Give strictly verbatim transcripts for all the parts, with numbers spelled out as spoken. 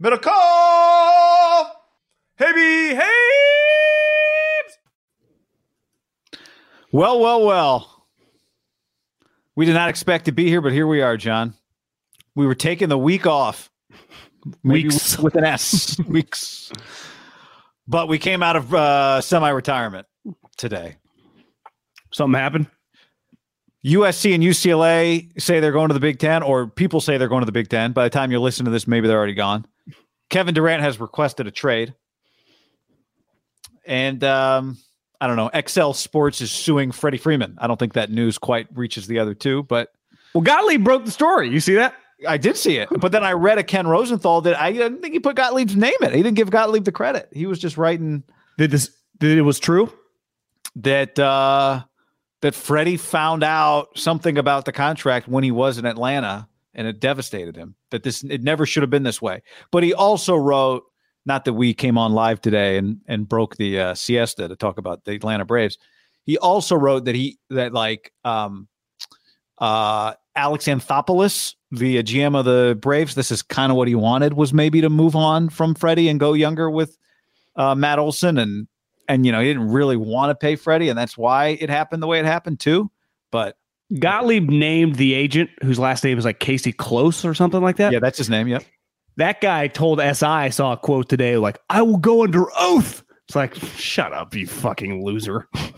Medical! Hey, behave! Well, well, well. We did not expect to be here, but here we are, John. We were taking the week off. Maybe Weeks. With an S. Weeks. But we came out of uh, semi-retirement today. Something happened? U S C and U C L A say they're going to the Big Ten, or people say they're going to the Big Ten. By the time you listen to this, maybe they're already gone. Kevin Durant has requested a trade. And um, I don't know. X L Sports is suing Freddie Freeman. I don't think that news quite reaches the other two, but. Well, Gottlieb broke the story. You see that? I did see it. But then I read a Ken Rosenthal that I didn't think he put Gottlieb's name in it. He didn't give Gottlieb the credit. He was just writing. Did this, did it was true? That, uh, that Freddie found out something about the contract when he was in Atlanta. And it devastated him that this, it never should have been this way. But he also wrote, not that we came on live today and, and broke the uh, siesta to talk about the Atlanta Braves. He also wrote that he, that like um, uh, Alex Anthopoulos, the uh, G M of the Braves, this is kind of what he wanted, was maybe to move on from Freddie and go younger with uh, Matt Olson. And, and, you know, he didn't really want to pay Freddie. And that's why it happened the way it happened too. But Gottlieb named the agent whose last name is like Casey Close or something like that. Yeah, that's his name. Yep. That guy told S I, I saw a quote today, like, I will go under oath. It's like, shut up, you fucking loser. well,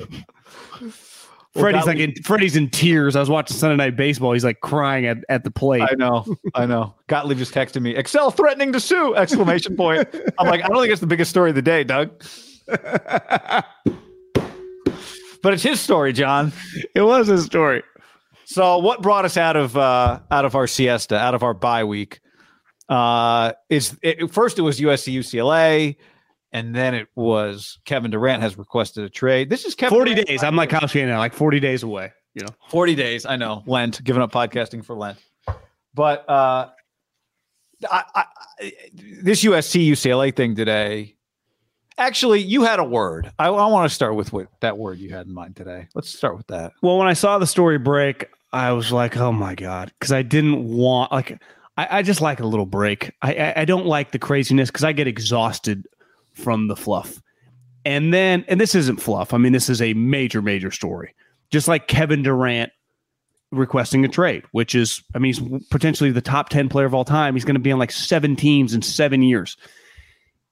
Freddie's Gottlieb- like, in, Freddie's in tears. I was watching Sunday Night Baseball. He's like crying at, at the plate. I know. I know. Gottlieb just texted me, Excel threatening to sue! Exclamation point. I'm like, I don't think it's the biggest story of the day, Doug. But it's his story, John. It was his story. So what brought us out of uh, out of our siesta, out of our bye week? Uh, is it, first it was U S C U C L A, and then it was Kevin Durant has requested a trade. This is Kevin forty Durant. Days. I'm like Kyle Shanahan, like forty days away. You know, forty days. I know. Lent, giving up podcasting for Lent. But uh, I, I, this U S C U C L A thing today. Actually, you had a word. I, I want to start with what that word you had in mind today. Let's start with that. Well, when I saw the story break, I was like, oh, my God, because I didn't want like I, I just like a little break. I, I, I don't like the craziness because I get exhausted from the fluff. And then and this isn't fluff. I mean, this is a major, major story, just like Kevin Durant requesting a trade, which is, I mean, he's potentially the top ten player of all time. He's going to be on like seven teams in seven years.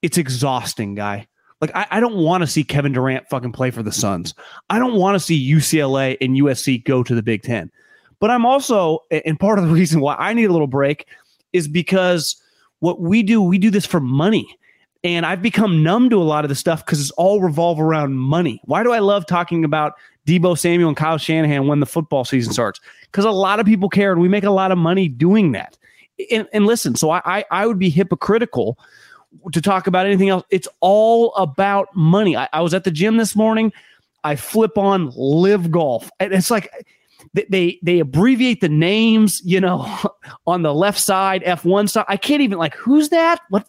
It's exhausting, guy. Like, I, I don't want to see Kevin Durant fucking play for the Suns. I don't want to see U C L A and U S C go to the Big Ten. But I'm also, and part of the reason why I need a little break is because what we do, we do this for money. And I've become numb to a lot of this stuff because it's all revolve around money. Why do I love talking about Debo Samuel and Kyle Shanahan when the football season starts? Because a lot of people care, and we make a lot of money doing that. And, and listen, so I, I, I would be hypocritical to talk about anything else. It's all about money. I, I was at the gym this morning. I flip on Live Golf. And it's like they, they they abbreviate the names, you know, on the left side, F one side. I can't even, like, who's that? What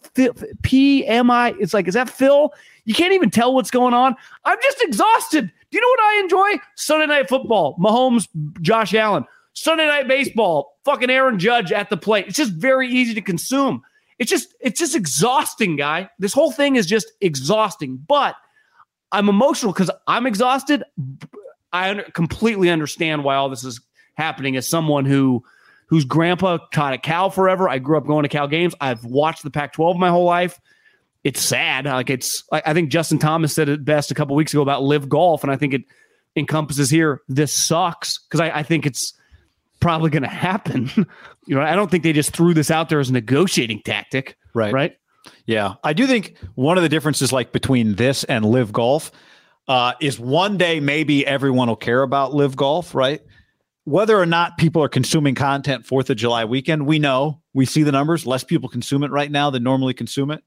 P M I? It's like, is that Phil? You can't even tell what's going on. I'm just exhausted. Do you know what I enjoy? Sunday Night Football. Mahomes, Josh Allen. Sunday Night Baseball. Fucking Aaron Judge at the plate. It's just very easy to consume. It's just it's just exhausting, guy. This whole thing is just exhausting. But I'm emotional because I'm exhausted. I under, completely understand why all this is happening as someone who whose grandpa taught at Cal forever. I grew up going to Cal games. I've watched the Pac twelve my whole life. It's sad. Like it's. I think Justin Thomas said it best a couple weeks ago about Live Golf, and I think it encompasses here. This sucks because I, I think it's probably going to happen. You know, I don't think they just threw this out there as a negotiating tactic. Right. Right. Yeah. I do think one of the differences, like between this and Live Golf, uh, is one day maybe everyone will care about Live Golf, right? Whether or not people are consuming content fourth of July weekend, we know, we see the numbers, less people consume it right now than normally consume it.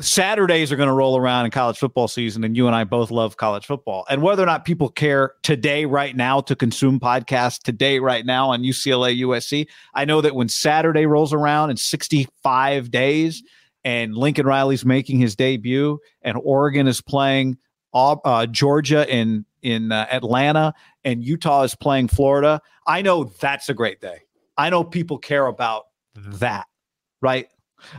Saturdays are going to roll around in college football season, and you and I both love college football. And whether or not people care today, right now, to consume podcasts today, right now, on U C L A, U S C, I know that when Saturday rolls around in sixty-five days and Lincoln Riley's making his debut and Oregon is playing uh, Georgia in, in uh, Atlanta and Utah is playing Florida, I know that's a great day. I know people care about that, right?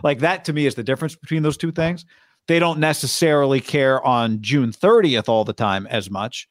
Like that to me is the difference between those two things. They don't necessarily care on June thirtieth all the time as much,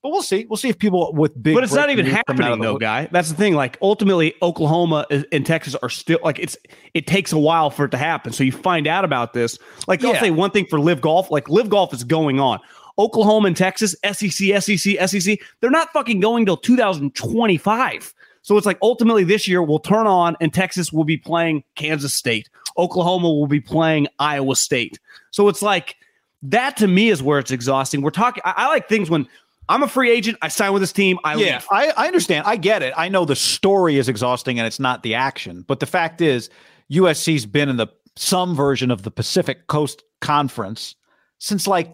but we'll see. We'll see if people with big. But it's not even happening though, guy. That's the thing. Like ultimately, Oklahoma and Texas are still like it's. It takes a while for it to happen. So you find out about this. Like I'll yeah. say one thing for Live Golf. Like Live Golf is going on. Oklahoma and Texas, S E C, S E C, S E C. They're not fucking going till two thousand twenty-five. So it's like ultimately this year we'll turn on and Texas will be playing Kansas State. Oklahoma will be playing Iowa State. So it's like that to me is where it's exhausting. We're talking. I, I like things when I'm a free agent. I sign with this team. I yeah, leave. I, I understand. I get it. I know the story is exhausting and it's not the action. But the fact is U S C's been in the some version of the Pacific Coast Conference since like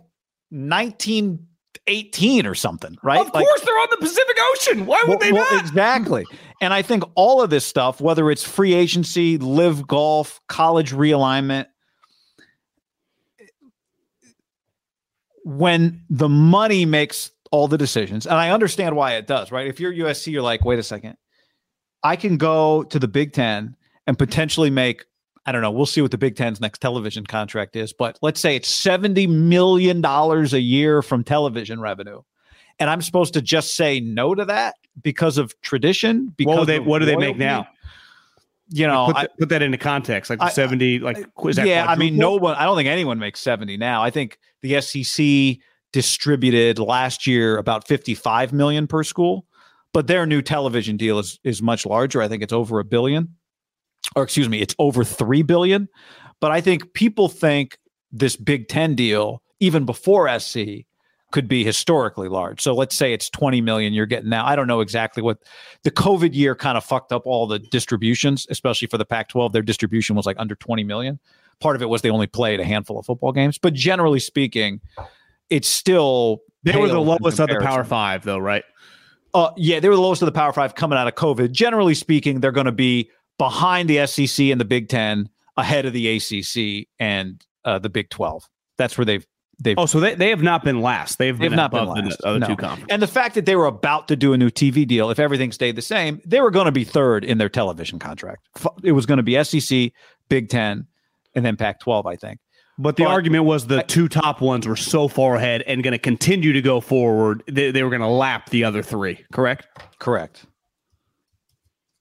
nineteen eighteen or something, right? Of course, like, they're on the Pacific Ocean. Why would well, they not? Well, exactly. And I think all of this stuff, whether it's free agency, Live Golf, college realignment, when the money makes all the decisions, and I understand why it does, right? If you're U S C, you're like, wait a second, I can go to the Big Ten and potentially make, I don't know, we'll see what the Big Ten's next television contract is, but let's say it's seventy million dollars a year from television revenue. And I'm supposed to just say no to that because of tradition. Because what, they, of what do they make now? You know, put, the, I, put that into context, like I, seventy, like, is that yeah, quadruple? I mean, no one, I don't think anyone makes seventy now. I think the S E C distributed last year about fifty-five million per school, but their new television deal is, is much larger. I think it's over a billion. Or excuse me, it's over three billion dollars. But I think people think this Big Ten deal, even before S C, could be historically large. So let's say it's twenty million dollars you're getting now. I don't know exactly what the COVID year kind of fucked up all the distributions, especially for the Pac twelve. Their distribution was like under twenty million dollars. Part of it was they only played a handful of football games. But generally speaking, it's still... They were the lowest of the Power Five, though, right? Uh, yeah, they were the lowest of the Power Five coming out of COVID. Generally speaking, they're going to be behind the S E C and the Big Ten, ahead of the A C C and uh, the Big twelve. That's where they've they've. Oh, so they, they have not been last. They've, they've been not above been last. The other no. two conferences. And the fact that they were about to do a new T V deal, if everything stayed the same, they were going to be third in their television contract. It was going to be S E C, Big Ten, and then Pac twelve, I think. But the but, argument was the two top ones were so far ahead and going to continue to go forward. They, they were going to lap the other three. Correct. Correct.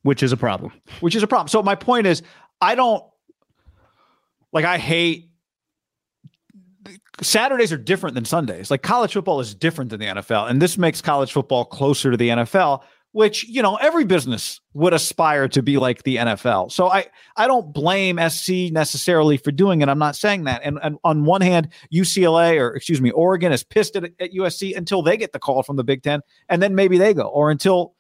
Which is a problem. Which is a problem. So my point is, I don't, like I hate, Saturdays are different than Sundays. Like college football is different than the N F L. And this makes college football closer to the N F L, which, you know, every business would aspire to be like the N F L. So I, I don't blame S C necessarily for doing it. I'm not saying that. And, and on one hand, U C L A or excuse me, Oregon is pissed at, at U S C until they get the call from the Big Ten. And then maybe they go, or until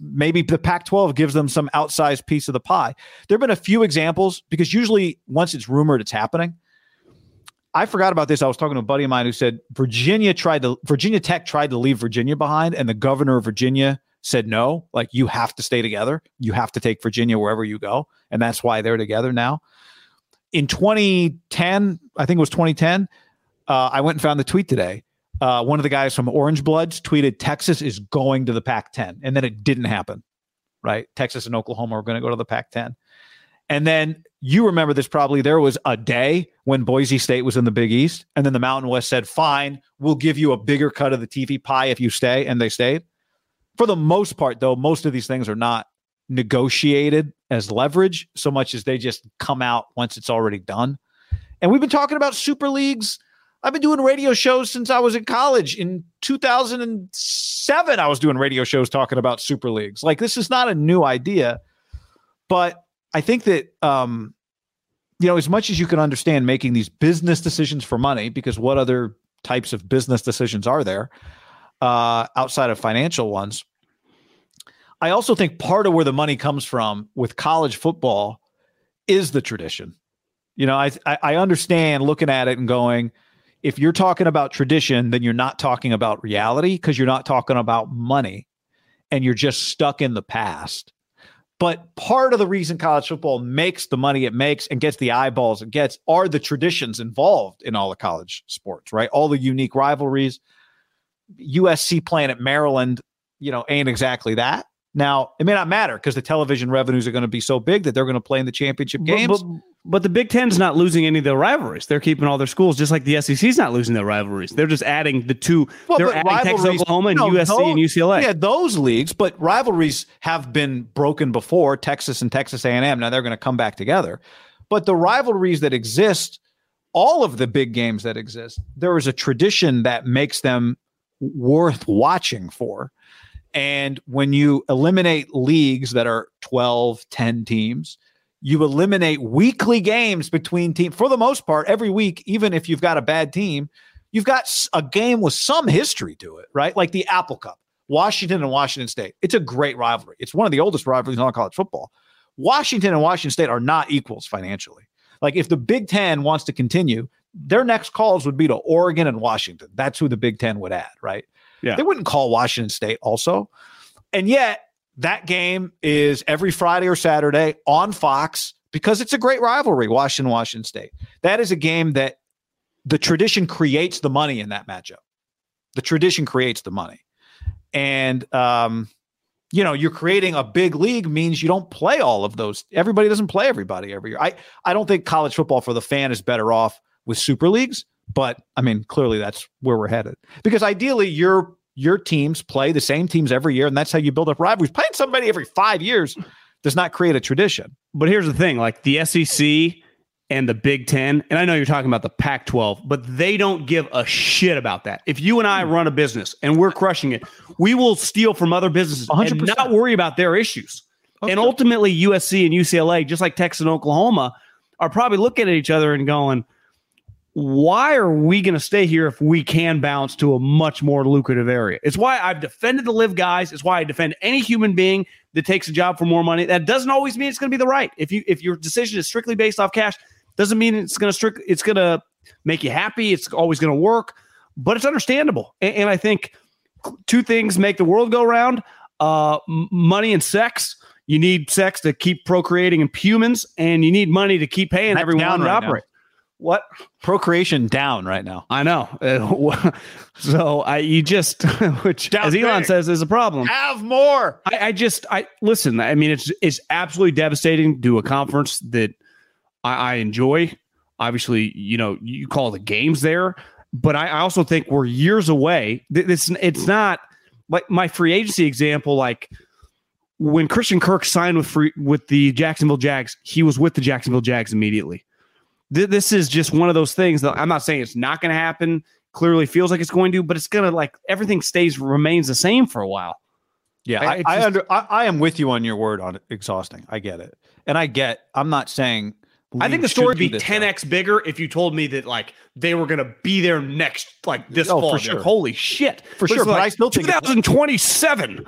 maybe the Pac twelve gives them some outsized piece of the pie. There have been a few examples, because usually once it's rumored, it's happening. I forgot about this. I was talking to a buddy of mine who said Virginia tried to Virginia Tech tried to leave Virginia behind, and the governor of Virginia said no, like, you have to stay together. You have to take Virginia wherever you go, and that's why they're together now. In twenty ten, I think it was twenty ten, uh, I went and found the tweet today. Uh, one of the guys from Orange Bloods tweeted, Texas is going to the Pac ten, and then it didn't happen, right? Texas and Oklahoma are going to go to the Pac ten. And then you remember this probably. There was a day when Boise State was in the Big East, and then the Mountain West said, fine, we'll give you a bigger cut of the T V pie if you stay, and they stayed. For the most part, though, most of these things are not negotiated as leverage so much as they just come out once it's already done. And we've been talking about super leagues. I've been doing radio shows since I was in college. In two thousand seven, I was doing radio shows talking about super leagues. Like, this is not a new idea, but I think that, um, you know, as much as you can understand making these business decisions for money, because what other types of business decisions are there uh, outside of financial ones? I also think part of where the money comes from with college football is the tradition. You know, I I understand looking at it and going, if you're talking about tradition, then you're not talking about reality, because you're not talking about money, and you're just stuck in the past. But part of the reason college football makes the money it makes and gets the eyeballs it gets are the traditions involved in all the college sports, right? All the unique rivalries. U S C playing at Maryland, you know, ain't exactly that. Now, it may not matter because the television revenues are going to be so big that they're going to play in the championship games. But, but, but the Big Ten's not losing any of their rivalries. They're keeping all their schools, just like the S E C's not losing their rivalries. They're just adding the two. Well, they're adding Texas, Oklahoma, and, you know, U S C those, and U C L A. Yeah, those leagues, but rivalries have been broken before. Texas and Texas A and M, now they're going to come back together. But the rivalries that exist, all of the big games that exist, there is a tradition that makes them worth watching for. And when you eliminate leagues that are twelve, ten teams, you eliminate weekly games between teams. For the most part, every week, even if you've got a bad team, you've got a game with some history to it, right? Like the Apple Cup, Washington and Washington State. It's a great rivalry. It's one of the oldest rivalries in all college football. Washington and Washington State are not equals financially. Like, if the Big Ten wants to continue, their next calls would be to Oregon and Washington. That's who the Big Ten would add, right? Yeah. They wouldn't call Washington State also. And yet that game is every Friday or Saturday on Fox because it's a great rivalry, Washington, Washington State. That is a game that the tradition creates the money in that matchup. The tradition creates the money. And, um, you know, you're creating a big league means you don't play all of those. Everybody doesn't play everybody every year. I, I don't think college football for the fan is better off with super leagues. But, I mean, clearly that's where we're headed. Because ideally, your your teams play the same teams every year, and that's how you build up rivalries. Playing somebody every five years does not create a tradition. But here's the thing. Like, the S E C and the Big Ten, and I know you're talking about the Pac twelve, but they don't give a shit about that. If you and I run a business and we're crushing it, we will steal from other businesses one hundred percent. And not worry about their issues. Okay. And ultimately, U S C and U C L A, just like Texas and Oklahoma, are probably looking at each other and going, why are we going to stay here if we can bounce to a much more lucrative area? It's why I've defended the LIV guys. It's why I defend any human being that takes a job for more money. That doesn't always mean it's going to be the right. If you if your decision is strictly based off cash, doesn't mean it's going to strict. It's going to make you happy. It's always going to work, but it's understandable. And, and I think two things make the world go round: uh, money and sex. You need sex to keep procreating in humans, and you need money to keep paying everyone to operate. What? Procreation down right now. I know. So I, you just, which down as Elon big. says is a problem. Have more. I, I just, I listen, I mean, it's, it's absolutely devastating to a conference that I, I enjoy. Obviously, you know, you call the games there, but I, I also think we're years away. It's, it's not like my free agency example, like, when Christian Kirk signed with free, with the Jacksonville Jags, he was with the Jacksonville Jags immediately. This is just one of those things that I'm not saying it's not going to happen. Clearly feels like it's going to, but it's going to, like, everything stays, remains the same for a while. Yeah. I, I, just, I, under, I, I am with you on your word on it. Exhausting. I get it. And I get, I'm not saying, I think the story would be ten X time. Bigger if you told me that, like, they were going to be there next, like this oh, fall. For sure. Holy shit. For but sure. But like, I still think twenty twenty-seven.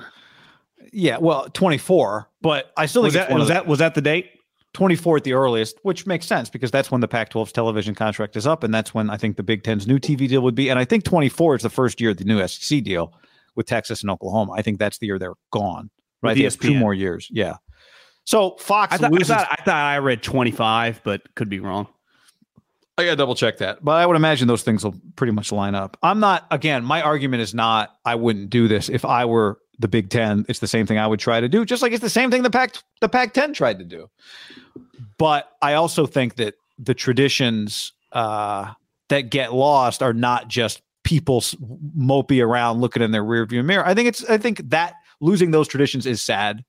Yeah, well, twenty-four, but I still think was that was, the, that was that the date? twenty-four at the earliest, which makes sense because that's when the Pac twelve's television contract is up, and that's when I think the Big Ten's new T V deal would be. And I think twenty-four is the first year of the new S E C deal with Texas and Oklahoma. I think that's the year they're gone. Right, it's two more years. Yeah. So Fox I thought, loses. I thought, I thought I read twenty-five, but could be wrong. I got to double check that. But I would imagine those things will pretty much line up. I'm not, again, my argument is not I wouldn't do this. If I were the Big Ten, it's the same thing I would try to do, just like it's the same thing the Pac, the Pac ten tried to do. But I also think that the traditions uh, that get lost are not just people mopey around looking in their rearview mirror. I think it's, I think that losing those traditions is sad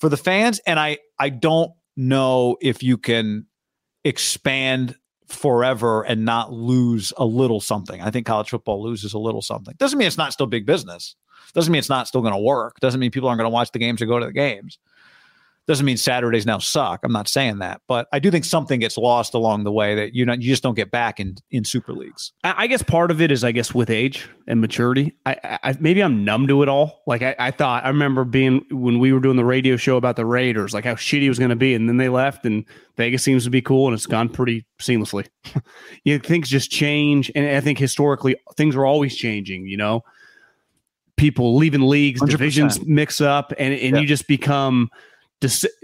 for the fans. And I, I don't know if you can expand forever and not lose a little something. I think college football loses a little something. Doesn't mean it's not still big business. Doesn't mean it's not still going to work. Doesn't mean people aren't going to watch the games or go to the games. Doesn't mean Saturdays now suck. I'm not saying that, but I do think something gets lost along the way that you know you just don't get back in, in super leagues. I guess part of it is, I guess, with age and maturity. I, I maybe I'm numb to it all. Like I, I thought, I remember being when we were doing the radio show about the Raiders, like how shitty it was going to be, and then they left, and Vegas seems to be cool, and it's gone pretty seamlessly. You know, things just change, and I think historically things are always changing. You know, people leaving leagues, one hundred percent. Divisions mix up, and and yeah. you just become.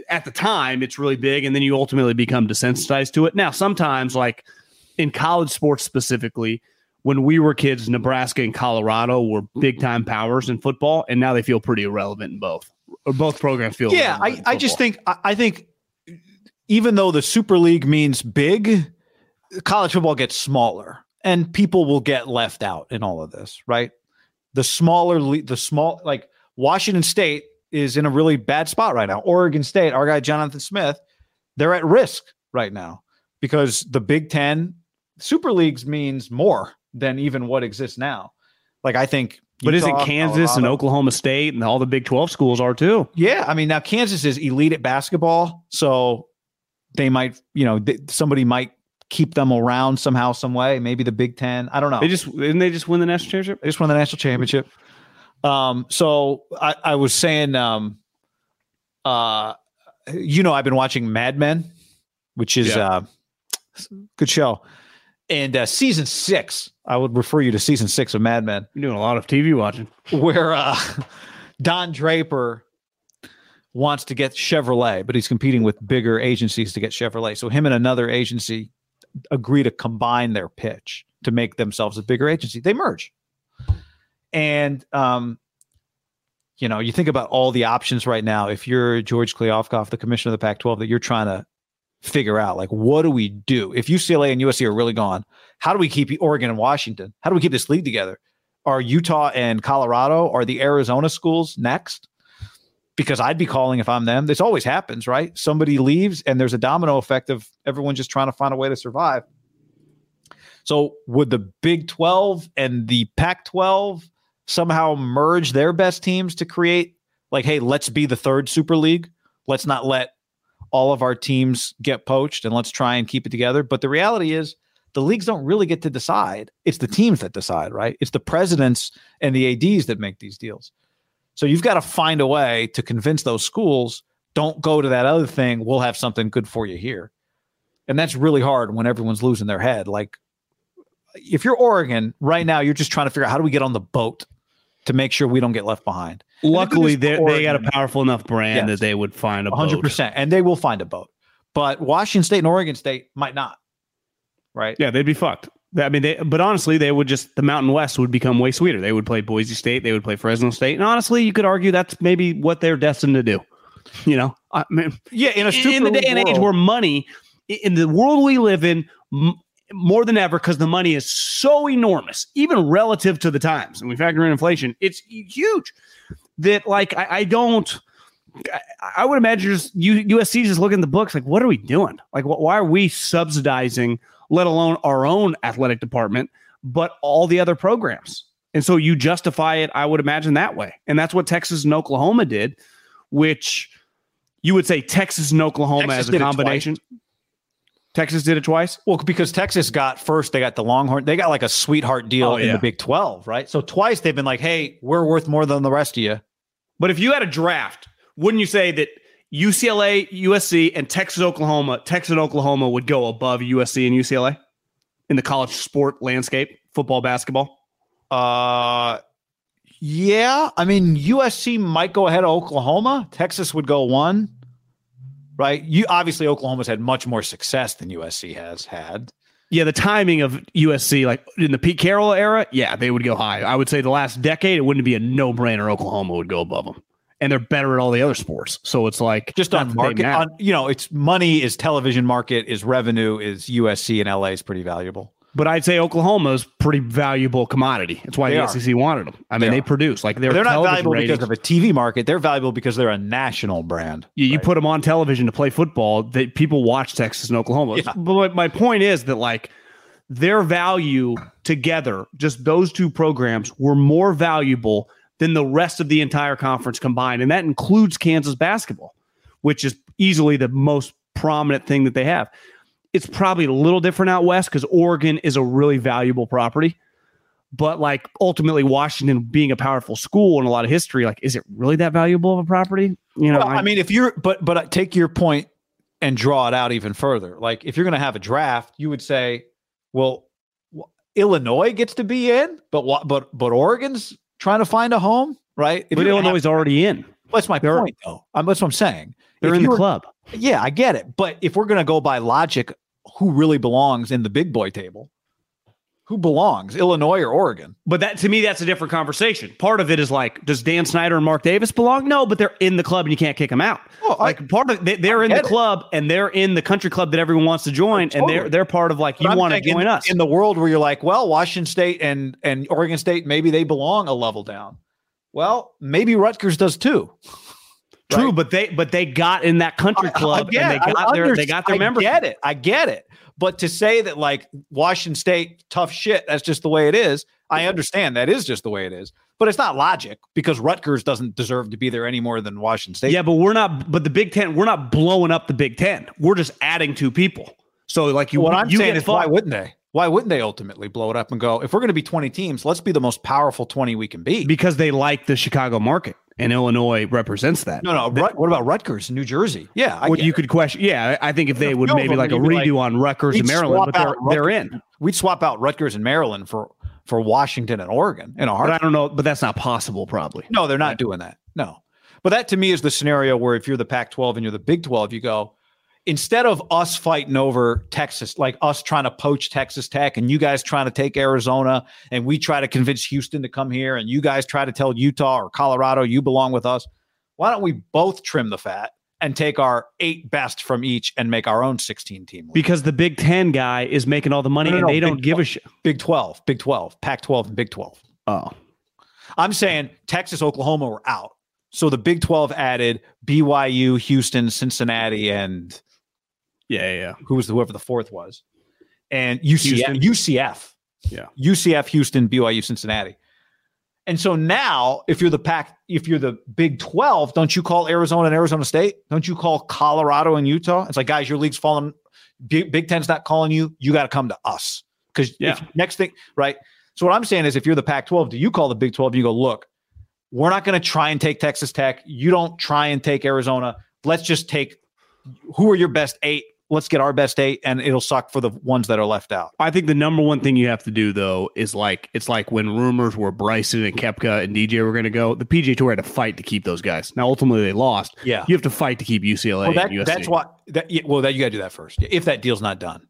At the time, it's really big, and then you ultimately become desensitized to it. Now, sometimes, like in college sports specifically, when we were kids, Nebraska and Colorado were big-time powers in football, and now they feel pretty irrelevant in both. Or both programs feel yeah, irrelevant. Yeah, I, I just think I think even though the Super League means big, college football gets smaller, and people will get left out in all of this, right? The smaller, the small, like Washington State is in a really bad spot right now. Oregon State, our guy Jonathan Smith, they're at risk right now because the Big Ten Super Leagues means more than even what exists now. Like I think But Utah, isn't Kansas Colorado, and Oklahoma State and all the Big twelve schools are too? Yeah, I mean now Kansas is elite at basketball, so they might, you know, th- somebody might keep them around somehow some way, maybe the Big Ten, I don't know. They just didn't they just win the national championship? They just won the national championship. Um, so I, I was saying, um, uh, you know, I've been watching Mad Men, which is yeah. uh, good show. And, uh, season six, I would refer you to season six of Mad Men. You're doing a lot of T V watching where, uh, Don Draper wants to get Chevrolet, but he's competing with bigger agencies to get Chevrolet. So him and another agency agree to combine their pitch to make themselves a bigger agency. They merge. And, um, you know, you think about all the options right now. If you're George Kliofkoff, the commissioner of the Pac twelve, that you're trying to figure out, like, what do we do? If U C L A and U S C are really gone, how do we keep Oregon and Washington? How do we keep this league together? Are Utah and Colorado, are the Arizona schools next? Because I'd be calling if I'm them. This always happens, right? Somebody leaves and there's a domino effect of everyone just trying to find a way to survive. So would the Big twelve and the Pac twelve somehow merge their best teams to create like, hey, let's be the third Super League. Let's not let all of our teams get poached and let's try and keep it together. But the reality is the leagues don't really get to decide. It's the teams that decide, right? It's the presidents and the A Ds that make these deals. So you've got to find a way to convince those schools, don't go to that other thing. We'll have something good for you here. And that's really hard when everyone's losing their head. Like if you're Oregon right now, you're just trying to figure out how do we get on the boat to make sure we don't get left behind. Luckily, they they got a powerful enough brand yes. that they would find a boat. one hundred percent. And they will find a boat. But Washington State and Oregon State might not, right? Yeah, they'd be fucked. I mean, they, but honestly, they would just, the Mountain West would become way sweeter. They would play Boise State. They would play Fresno State. And honestly, you could argue that's maybe what they're destined to do. You know? I mean, yeah, in, a super in the day and age where money, in the world we live in, m- more than ever, because the money is so enormous, even relative to the times, and we factor in inflation, it's huge. That like I, I don't, I, I would imagine just U, USC just looking at the books like, what are we doing? Like, what, why are we subsidizing, let alone our own athletic department, but all the other programs? And so you justify it, I would imagine that way, and that's what Texas and Oklahoma did, which you would say Texas and Oklahoma Texas as a combination. Texas did it twice? Well, because Texas got first, they got the Longhorn. They got like a sweetheart deal oh, yeah. in the Big twelve, right? So twice they've been like, hey, we're worth more than the rest of you. But if you had a draft, wouldn't you say that U C L A, U S C, and Texas, Oklahoma, Texas and Oklahoma would go above U S C and U C L A in the college sport landscape, football, basketball? Uh, yeah. I mean, U S C might go ahead of Oklahoma. Texas would go one, right? You obviously Oklahoma's had much more success than U S C has had. Yeah, the timing of U S C, like in the Pete Carroll era, yeah, they would go high. I would say the last decade, it wouldn't be a no-brainer. Oklahoma would go above them. And they're better at all the other sports. So it's like just on market, on, you know, it's money is television market is revenue is U S C and L A is pretty valuable. But I'd say Oklahoma is pretty valuable commodity. That's why they the are. S E C wanted them. I mean, they, they produce like they're, they're not valuable ratings. Because of a T V market. They're valuable because they're a national brand. Yeah, you right? put them on television to play football. They, people watch Texas and Oklahoma. Yeah. But my point is that like their value together, just those two programs were more valuable than the rest of the entire conference combined. And that includes Kansas basketball, which is easily the most prominent thing that they have. It's probably a little different out west because Oregon is a really valuable property. But like ultimately Washington being a powerful school and a lot of history, like, is it really that valuable of a property? You know, well, I, I mean, if you're, but, but take your point and draw it out even further. Like if you're going to have a draft, you would say, well, Illinois gets to be in, but what, but, but Oregon's trying to find a home, right? If but Illinois is already in. That's my they're, point, though. Um, that's what I'm saying. They're if in the club. Yeah, I get it. But if we're going to go by logic, who really belongs in the big boy table? Who belongs, Illinois or Oregon? But that to me, that's a different conversation. Part of it is like, does Dan Snyder and Mark Davis belong? No, but they're in the club and you can't kick them out. Oh, like I, part of they, they're I in the club it. And they're in the country club that everyone wants to join, oh, totally. And they're they're part of like but you want to join us in the world where you're like, well, Washington State and and Oregon State maybe they belong a level down. Well, maybe Rutgers does too. True, right? but they but they got in that country club I, I and they got their they got their I membership. I get it. I get it. But to say that like Washington State, tough shit, that's just the way it is. I understand that is just the way it is. But it's not logic because Rutgers doesn't deserve to be there any more than Washington State. Yeah, but we're not but the Big Ten, we're not blowing up the Big Ten. We're just adding two people. So like you what I'm you saying is fought. why wouldn't they? Why wouldn't they ultimately blow it up and go, if we're going to be twenty teams, let's be the most powerful twenty we can be? Because they like the Chicago market. And Illinois represents that. No, no. That, what about Rutgers, New Jersey? Yeah. I well, you it. could question. Yeah, I think if they would maybe like a redo like, on Rutgers and Maryland, but they're, they're in. We'd swap out Rutgers and Maryland for, for Washington and Oregon. In a heart. But I don't know. But that's not possible, probably. No, they're not right. doing that. No. But that to me is the scenario where if you're the Pac twelve and you're the Big twelve, you go, instead of us fighting over Texas, like us trying to poach Texas Tech and you guys trying to take Arizona and we try to convince Houston to come here and you guys try to tell Utah or Colorado, you belong with us. Why don't we both trim the fat and take our eight best from each and make our own sixteen team league? Because the Big Ten guy is making all the money no, no, no, and they Big don't twelve, give a shit. Big twelve, Big twelve, Pac twelve and Big twelve. Oh, I'm saying Texas, Oklahoma were out. So the Big twelve added B Y U, Houston, Cincinnati, and Yeah, yeah. who was the, whoever the fourth was, and U C F, U C F, yeah, U C F, Houston, B Y U, Cincinnati, and so now if you're the Pac, if you're the Big twelve, don't you call Arizona and Arizona State? Don't you call Colorado and Utah? It's like, guys, your league's falling. Big, Big Ten's not calling you. You got to come to us because yeah. next thing, right? So what I'm saying is, if you're the Pac twelve, do you call the Big twelve? You go, look, we're not going to try and take Texas Tech. You don't try and take Arizona. Let's just take who are your best eight. Let's get our best eight, and it'll suck for the ones that are left out. I think the number one thing you have to do, though, is like it's like when rumors were Bryson and Koepka and D J were going to go. The P G A Tour had to fight to keep those guys. Now, ultimately, they lost. Yeah, you have to fight to keep U C L A. Well, that, and U S C. That's why. That, well, that you got to do that first if that deal's not done.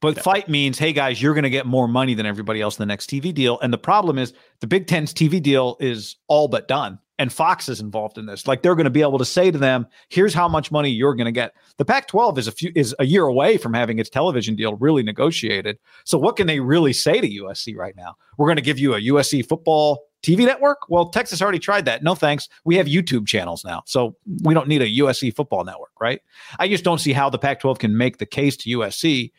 But yeah. fight means, hey guys, you're going to get more money than everybody else in the next T V deal. And the problem is the Big Ten's T V deal is all but done. And Fox is involved in this. Like they're going to be able to say to them, here's how much money you're going to get. The Pac twelve is a few is a year away from having its television deal really negotiated. So what can they really say to U S C right now? We're going to give you a U S C football T V network? Well, Texas already tried that. No thanks. We have YouTube channels now. So we don't need a U S C football network, right? I just don't see how the Pac twelve can make the case to U S C,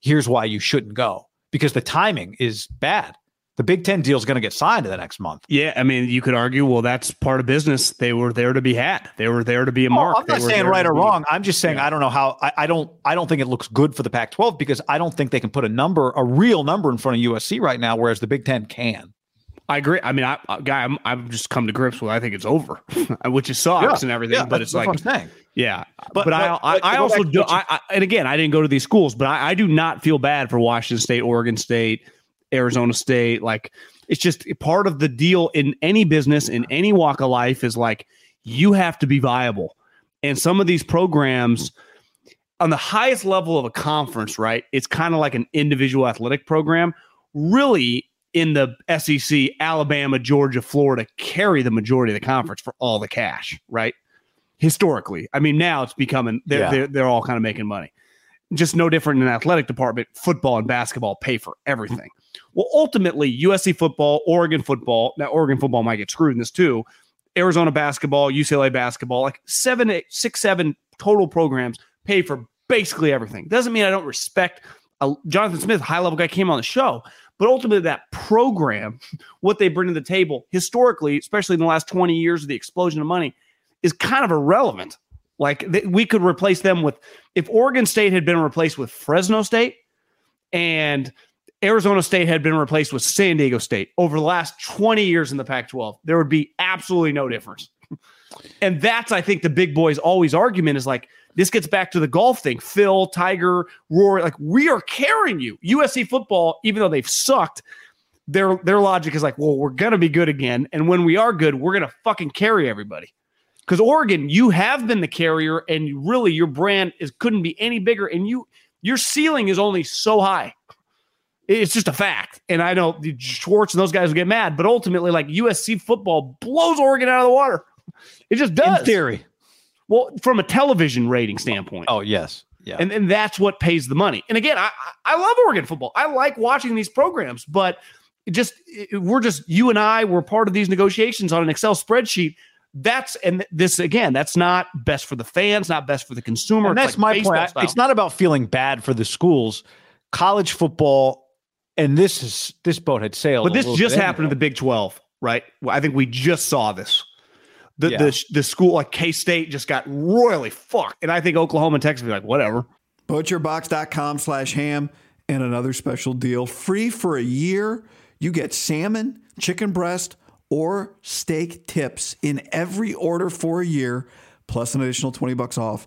here's why you shouldn't go. Because the timing is bad. The Big Ten deal is going to get signed in the next month. Yeah, I mean, you could argue, well, that's part of business. They were there to be had. They were there to be a mark. Oh, I'm not saying right or wrong. I'm just saying yeah. I don't know how. I, I don't. I don't think it looks good for the Pac twelve because I don't think they can put a number, a real number, in front of U S C right now, whereas the Big Ten can. I agree. I mean, I, I guy, I'm, I've just come to grips with. I think it's over, which is sucks yeah, and everything. Yeah, but it's that's like, what I'm saying. yeah. But, but, but I, I, but I also do. I, I, and again, I didn't go to these schools, but I, I do not feel bad for Washington State, Oregon State, Arizona State. Like, it's just part of the deal in any business, in any walk of life, is like you have to be viable. And some of these programs on the highest level of a conference, right? It's kind of like an individual athletic program. Really, in the S E C, Alabama, Georgia, Florida carry the majority of the conference for all the cash, right? Historically. I mean, now it's becoming, they're, yeah. they're, they're all kind of making money. Just no different in the athletic department. Football and basketball pay for everything. Well, ultimately, U S C football, Oregon football, now Oregon football might get screwed in this too, Arizona basketball, U C L A basketball, like seven, eight, six, seven total programs pay for basically everything. Doesn't mean I don't respect a, Jonathan Smith, high-level guy, came on the show. But ultimately, that program, what they bring to the table, historically, especially in the last twenty years of the explosion of money, is kind of irrelevant. Like, th- we could replace them with, if Oregon State had been replaced with Fresno State and Arizona State had been replaced with San Diego State over the last twenty years in the Pac twelve, there would be absolutely no difference. And that's, I think, the big boys' always argument is like, this gets back to the golf thing. Phil, Tiger, Rory, like, we are carrying you. U S C football, even though they've sucked, their their logic is like, well, we're going to be good again. And when we are good, we're going to fucking carry everybody. Because Oregon, you have been the carrier, and really your brand is couldn't be any bigger. And you your ceiling is only so high. It's just a fact. And I know Schwartz and those guys will get mad, but ultimately, like, U S C football blows Oregon out of the water. It just does. In theory. Well, from a television rating standpoint. Oh, yes. Yeah. And, and that's what pays the money. And again, I, I love Oregon football. I like watching these programs, but it just it, we're just, you and I were part of these negotiations on an Excel spreadsheet. That's, and this, again, that's not best for the fans, not best for the consumer. And that's like my point. Style. It's not about feeling bad for the schools. College football, and this is, this boat had sailed. But this just happened in the Big twelve, right? Well, I think we just saw this. The, yeah. the the school, like K-State, just got royally fucked. And I think Oklahoma and Texas will be like, whatever. Butcherbox.com slash ham and another special deal. Free for a year. You get salmon, chicken breast, or steak tips in every order for a year, plus an additional twenty bucks off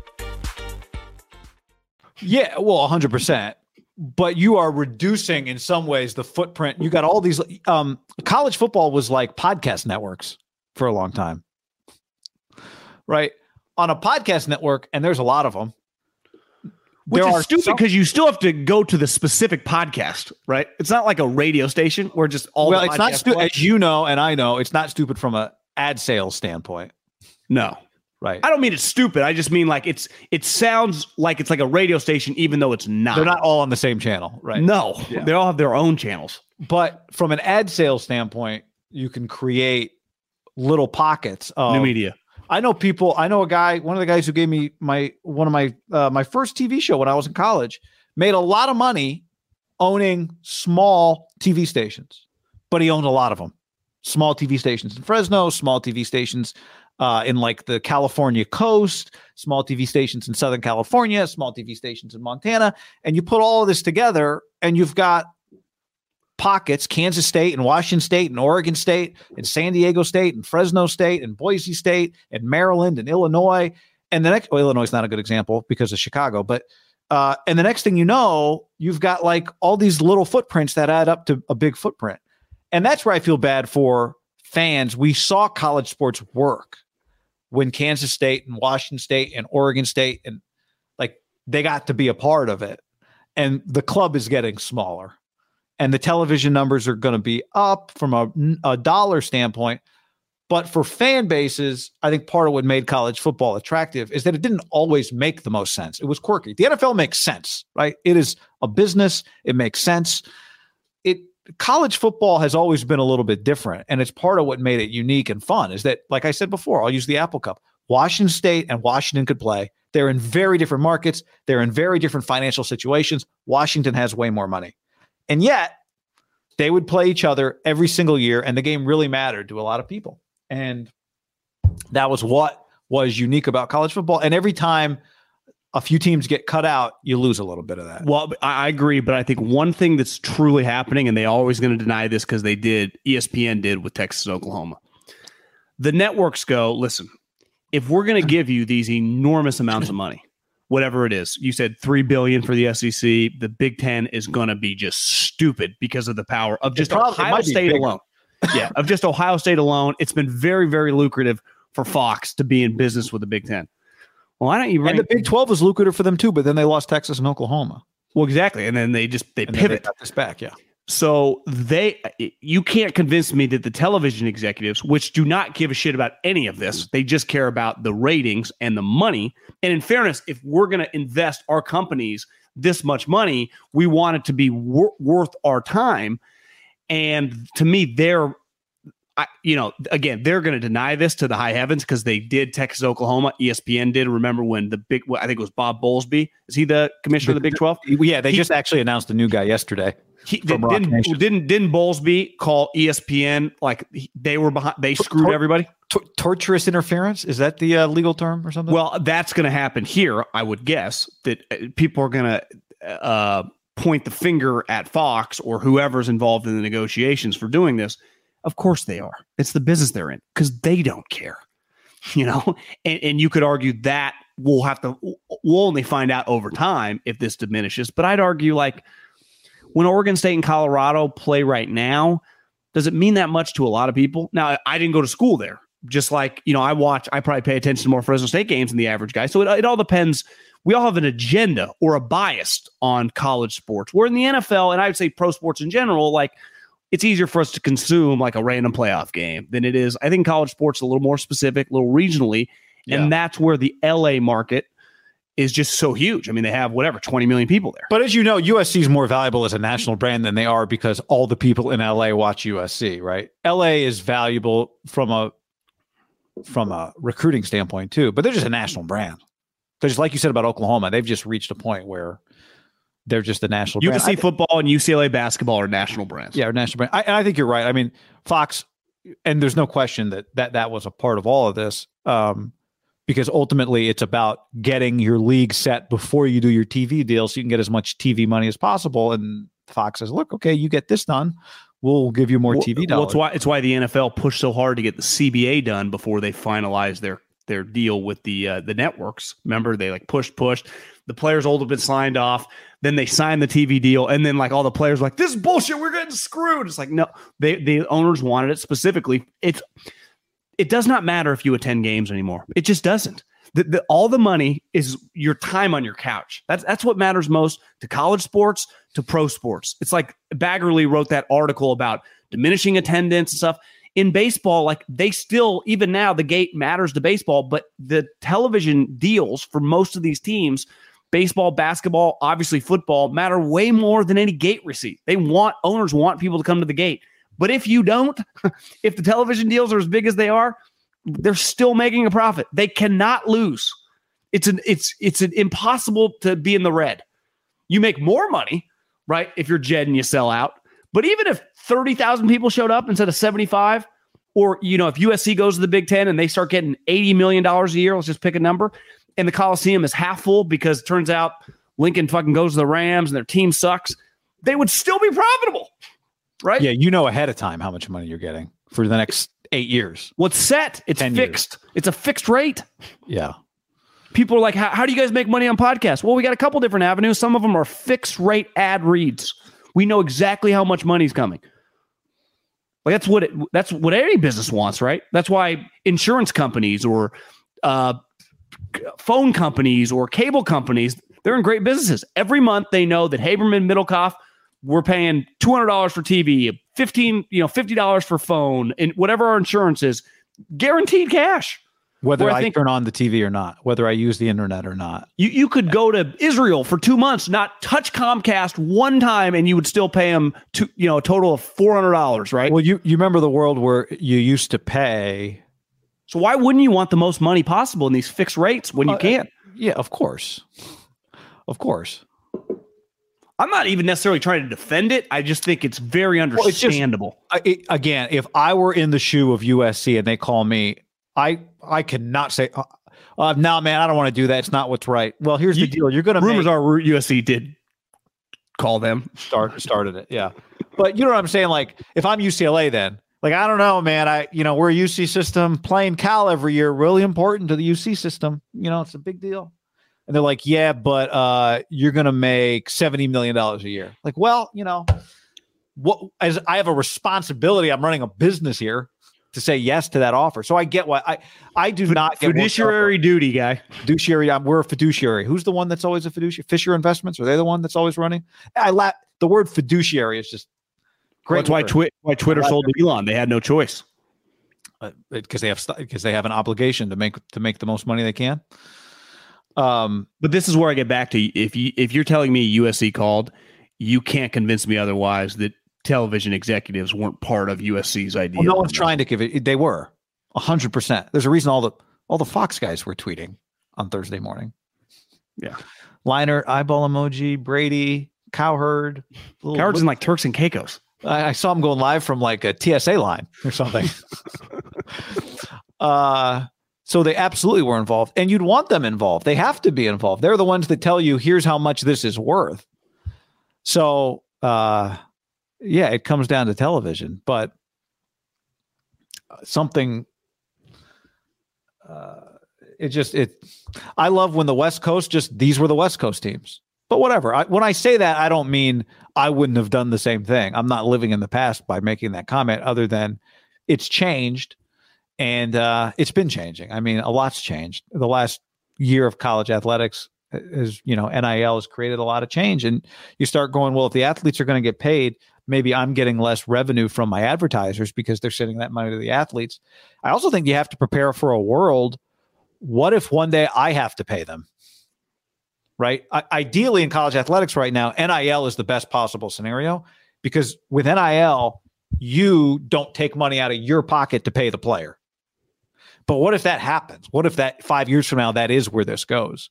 Yeah, well, one hundred percent. But you are reducing, in some ways, the footprint. You got all these. Um, college football was like podcast networks for a long time, right? On a podcast network, and there's a lot of them. Which there is stupid because some- you still have to go to the specific podcast, right? It's not like a radio station where just all. Well, the it's not stu- as you know, and I know it's not stupid from an ad sales standpoint. No. Right. I don't mean it's stupid. I just mean like it's it sounds like it's like a radio station, even though it's not. They're not all on the same channel, right? No, yeah. They all have their own channels. But from an ad sales standpoint, you can create little pockets of new media. I know people. I know a guy. One of the guys who gave me my one of my uh, my first T V show when I was in college made a lot of money owning small T V stations, but he owned a lot of them. Small T V stations in Fresno, small T V stations. Uh, in like the California coast, small T V stations in Southern California, small T V stations in Montana. And you put all of this together and you've got pockets, Kansas State and Washington State and Oregon State and San Diego State and Fresno State and Boise State and Maryland and Illinois. And the next, well, Illinois is not a good example because of Chicago, but uh, and the next thing you know, you've got like all these little footprints that add up to a big footprint. And that's where I feel bad for fans. We saw college sports work. When Kansas State and Washington State and Oregon State and like they got to be a part of it, and the club is getting smaller, and the television numbers are going to be up from a, a dollar standpoint. But for fan bases, I think part of what made college football attractive is that it didn't always make the most sense. It was quirky. The N F L makes sense, right? It is a business. It makes sense. It College football has always been a little bit different, and it's part of what made it unique and fun is that, like I said before, I'll use the Apple Cup. Washington State and Washington could play. They're in very different markets. They're in very different financial situations. Washington has way more money. And yet, they would play each other every single year, and the game really mattered to a lot of people. And that was what was unique about college football. And every time a few teams get cut out, you lose a little bit of that. Well, I agree, but I think one thing that's truly happening, and they're always going to deny this because they did, E S P N did with Texas and Oklahoma. The networks go, listen, if we're going to give you these enormous amounts of money, whatever it is, you said three billion dollars for the S E C, the Big Ten is going to be just stupid because of the power of just probably, Ohio State alone. Yeah, of just Ohio State alone. It's been very, very lucrative for Fox to be in business with the Big Ten. Well, why don't you bring- and the Big twelve was lucrative for them too, but then they lost Texas and Oklahoma. Well, exactly, and then they just they and pivot they got this back, yeah. So they, you can't convince me that the television executives, which do not give a shit about any of this, they just care about the ratings and the money. And in fairness, if we're going to invest our companies this much money, we want it to be wor- worth our time. And to me, they're. I, you know, again, they're going to deny this to the high heavens because they did Texas, Oklahoma. E S P N did. Remember when the big, I think it was Bob Bowlesby. Is he the commissioner the, of the Big twelve? Yeah, they he, just actually announced a new guy yesterday. He, did, didn't, didn't didn't Bowlesby call E S P N like they were behind? They screwed Tor- everybody. Tor- torturous interference, is that the uh, legal term or something? Well, that's going to happen here, I would guess. That people are going to uh, point the finger at Fox or whoever's involved in the negotiations for doing this. Of course they are. It's the business they're in because they don't care, you know. And, and you could argue that we'll have to. We'll only find out over time if this diminishes. But I'd argue like. When Oregon State and Colorado play right now, does it mean that much to a lot of people? Now, I didn't go to school there. Just like, you know, I watch, I probably pay attention to more Fresno State games than the average guy. So it, it all depends. We all have an agenda or a bias on college sports. We're in the N F L, and I would say pro sports in general, like it's easier for us to consume like a random playoff game than it is. I think college sports a little more specific, a little regionally. Yeah. And that's where the L A market is just so huge. I mean, they have whatever, twenty million people there. But as you know, U S C is more valuable as a national brand than they are because all the people in L A watch U S C, right? L A is valuable from a from a recruiting standpoint too, but they're just a national brand. They're just like you said about Oklahoma, they've just reached a point where they're just the national brand. U S C th- football and U C L A basketball are national brands. Yeah, are national brand. I, and I think you're right. I mean, Fox, and there's no question that that, that was a part of all of this. Um, Because ultimately, it's about getting your league set before you do your T V deal so you can get as much T V money as possible. And Fox says, look, okay, you get this done. We'll give you more well, T V dollars. Well, it's why, it's why the N F L pushed so hard to get the C B A done before they finalized their their deal with the uh, the networks. Remember, they like pushed, pushed. The players all have been signed off. Then they signed the T V deal. And then like all the players were like, this is bullshit. We're getting screwed. It's like, no, they the owners wanted it specifically. It's... It does not matter if you attend games anymore. It just doesn't. The, the, all the money is your time on your couch. That's that's what matters most to college sports, to pro sports. It's like Baggerly wrote that article about diminishing attendance and stuff. In baseball, like they still, even now, the gate matters to baseball, but the television deals for most of these teams, baseball, basketball, obviously football, matter way more than any gate receipt. They want, owners want people to come to the gate. But if you don't, if the television deals are as big as they are, they're still making a profit. They cannot lose. It's an it's it's an impossible to be in the red. You make more money, right? If you're Jed and you sell out. But even if thirty thousand people showed up instead of seventy-five, or you know, if U S C goes to the Big Ten and they start getting eighty million dollars a year, let's just pick a number, and the Coliseum is half full because it turns out Lincoln fucking goes to the Rams and their team sucks, they would still be profitable. Right? Yeah, you know ahead of time how much money you're getting for the next eight years. What's set? It's fixed. Years. It's a fixed rate. Yeah. People are like, how, how do you guys make money on podcasts? Well, we got a couple different avenues. Some of them are fixed rate ad reads. We know exactly how much money's coming. Like that's what it, that's what any business wants, right? That's why insurance companies or uh, phone companies or cable companies, they're in great businesses. Every month they know that Haberman, Middlecoff, we're paying two hundred dollars for T V, fifteen, you know, fifty dollars for phone, and whatever our insurance is, guaranteed cash. Whether Where I, I think, turn on the T V or not, whether I use the internet or not. You you could yeah. go to Israel for two months, not touch Comcast one time, and you would still pay them to, you know, a total of four hundred dollars, right? Well, you, you remember the world where you used to pay. So why wouldn't you want the most money possible in these fixed rates when uh, you can't? Yeah, of course. Of course. I'm not even necessarily trying to defend it. I just think it's very understandable. Well, it's just, I, it, again, if I were in the shoe of U S C and they call me, I I cannot say, uh, uh, no, man, I don't want to do that. It's not what's right. Well, here's you, the deal. You're going to rumors make, are U S C did call them. Start, started it, yeah. But you know what I'm saying? Like, if I'm U C L A then, like, I don't know, man. I you know, we're a U C system. Playing Cal every year, really important to the U C system. You know, it's a big deal. And they're like, yeah, but uh, you're going to make seventy million dollars a year. Like, well, you know, what? As I have a responsibility. I'm running a business here to say yes to that offer. So I get why I, I do F- not get fiduciary duty guy. Fiduciary. I'm, we're a fiduciary. Who's the one that's always a fiduciary? Fisher Investments. Are they the one that's always running? I la- The word fiduciary is just great. Well, that's why, Twi- why Twitter sold to Elon. They had no choice. Because uh, they have because they have an obligation to make to make the most money they can. Um, but this is where I get back to if you if you're telling me U S C called, you can't convince me otherwise that television executives weren't part of U S C's idea. Well, no one's trying to give it. They were one hundred percent. There's a reason all the all the Fox guys were tweeting on Thursday morning. Yeah. Liner, eyeball emoji, Brady, Cowherd. Little, Cowherd's little, in like Turks and Caicos. I, I saw him going live from like a T S A line or something. uh, so they absolutely were involved. And you'd want them involved. They have to be involved. They're the ones that tell you, here's how much this is worth. So, uh, yeah, it comes down to television. But something... Uh, It just it. I love when the West Coast just these were the West Coast teams. But whatever. I, when I say that, I don't mean I wouldn't have done the same thing. I'm not living in the past by making that comment. Other than it's changed, and uh, it's been changing. I mean, a lot's changed. The last year of college athletics is, you know, N I L has created a lot of change, and you start going, well, if the athletes are going to get paid, maybe I'm getting less revenue from my advertisers because they're sending that money to the athletes. I also think you have to prepare for a world. What if one day I have to pay them, right? I, ideally, in college athletics right now, N I L is the best possible scenario because with N I L, you don't take money out of your pocket to pay the player. But what if that happens? What if that five years from now, that is where this goes?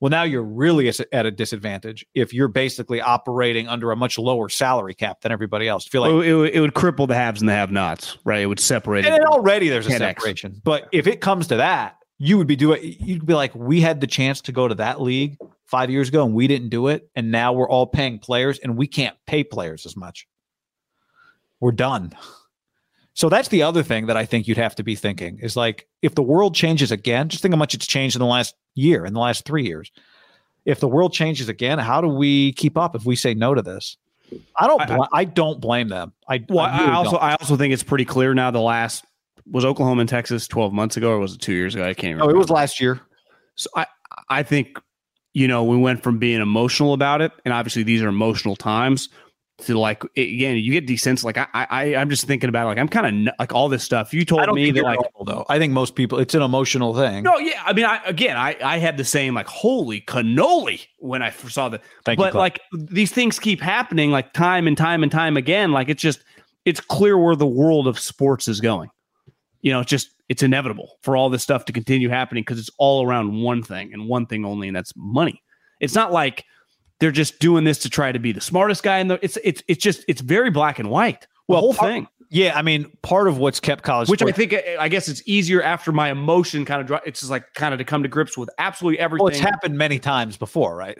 Well, now you're really at a disadvantage if you're basically operating under a much lower salary cap than everybody else. Feel like well, it, it would cripple the haves and the have-nots, right? It would separate. And it already there's a separation. X. But if it comes to that, you would be doing, you'd be like, we had the chance to go to that league five years ago and we didn't do it. And now we're all paying players and we can't pay players as much. We're done. So that's the other thing that I think you'd have to be thinking is like, if the world changes again, just think how much it's changed in the last year, in the last three years. If the world changes again, how do we keep up if we say no to this? I don't, bl- I, I, I don't blame them. I, well, I, really I also, don't. I also think it's pretty clear now the last, was Oklahoma and Texas twelve months ago or was it two years ago? I can't remember. Oh, it was last year. So I, I think, you know, we went from being emotional about it, and obviously these are emotional times, to like, again, you get desensitized. Like I, I, I'm just thinking about it, like I'm kind of like all this stuff. You told I don't me that like, normal, though. I think most people, it's an emotional thing. No, yeah, I mean, I again, I, I had the same like holy cannoli when I saw the. Thank but you, Clay. Like these things keep happening, like time and time and time again. Like it's just, it's clear where the world of sports is going. You know, it's just, it's inevitable for all this stuff to continue happening because it's all around one thing and one thing only, and that's money. It's not like they're just doing this to try to be the smartest guy in the, it's, it's, it's just, it's very black and white. The well, whole part, thing. Yeah. I mean, part of what's kept college, which sports, I think, I guess it's easier after my emotion kind of, dry, it's just like kind of to come to grips with absolutely everything. Well, it's happened many times before, right?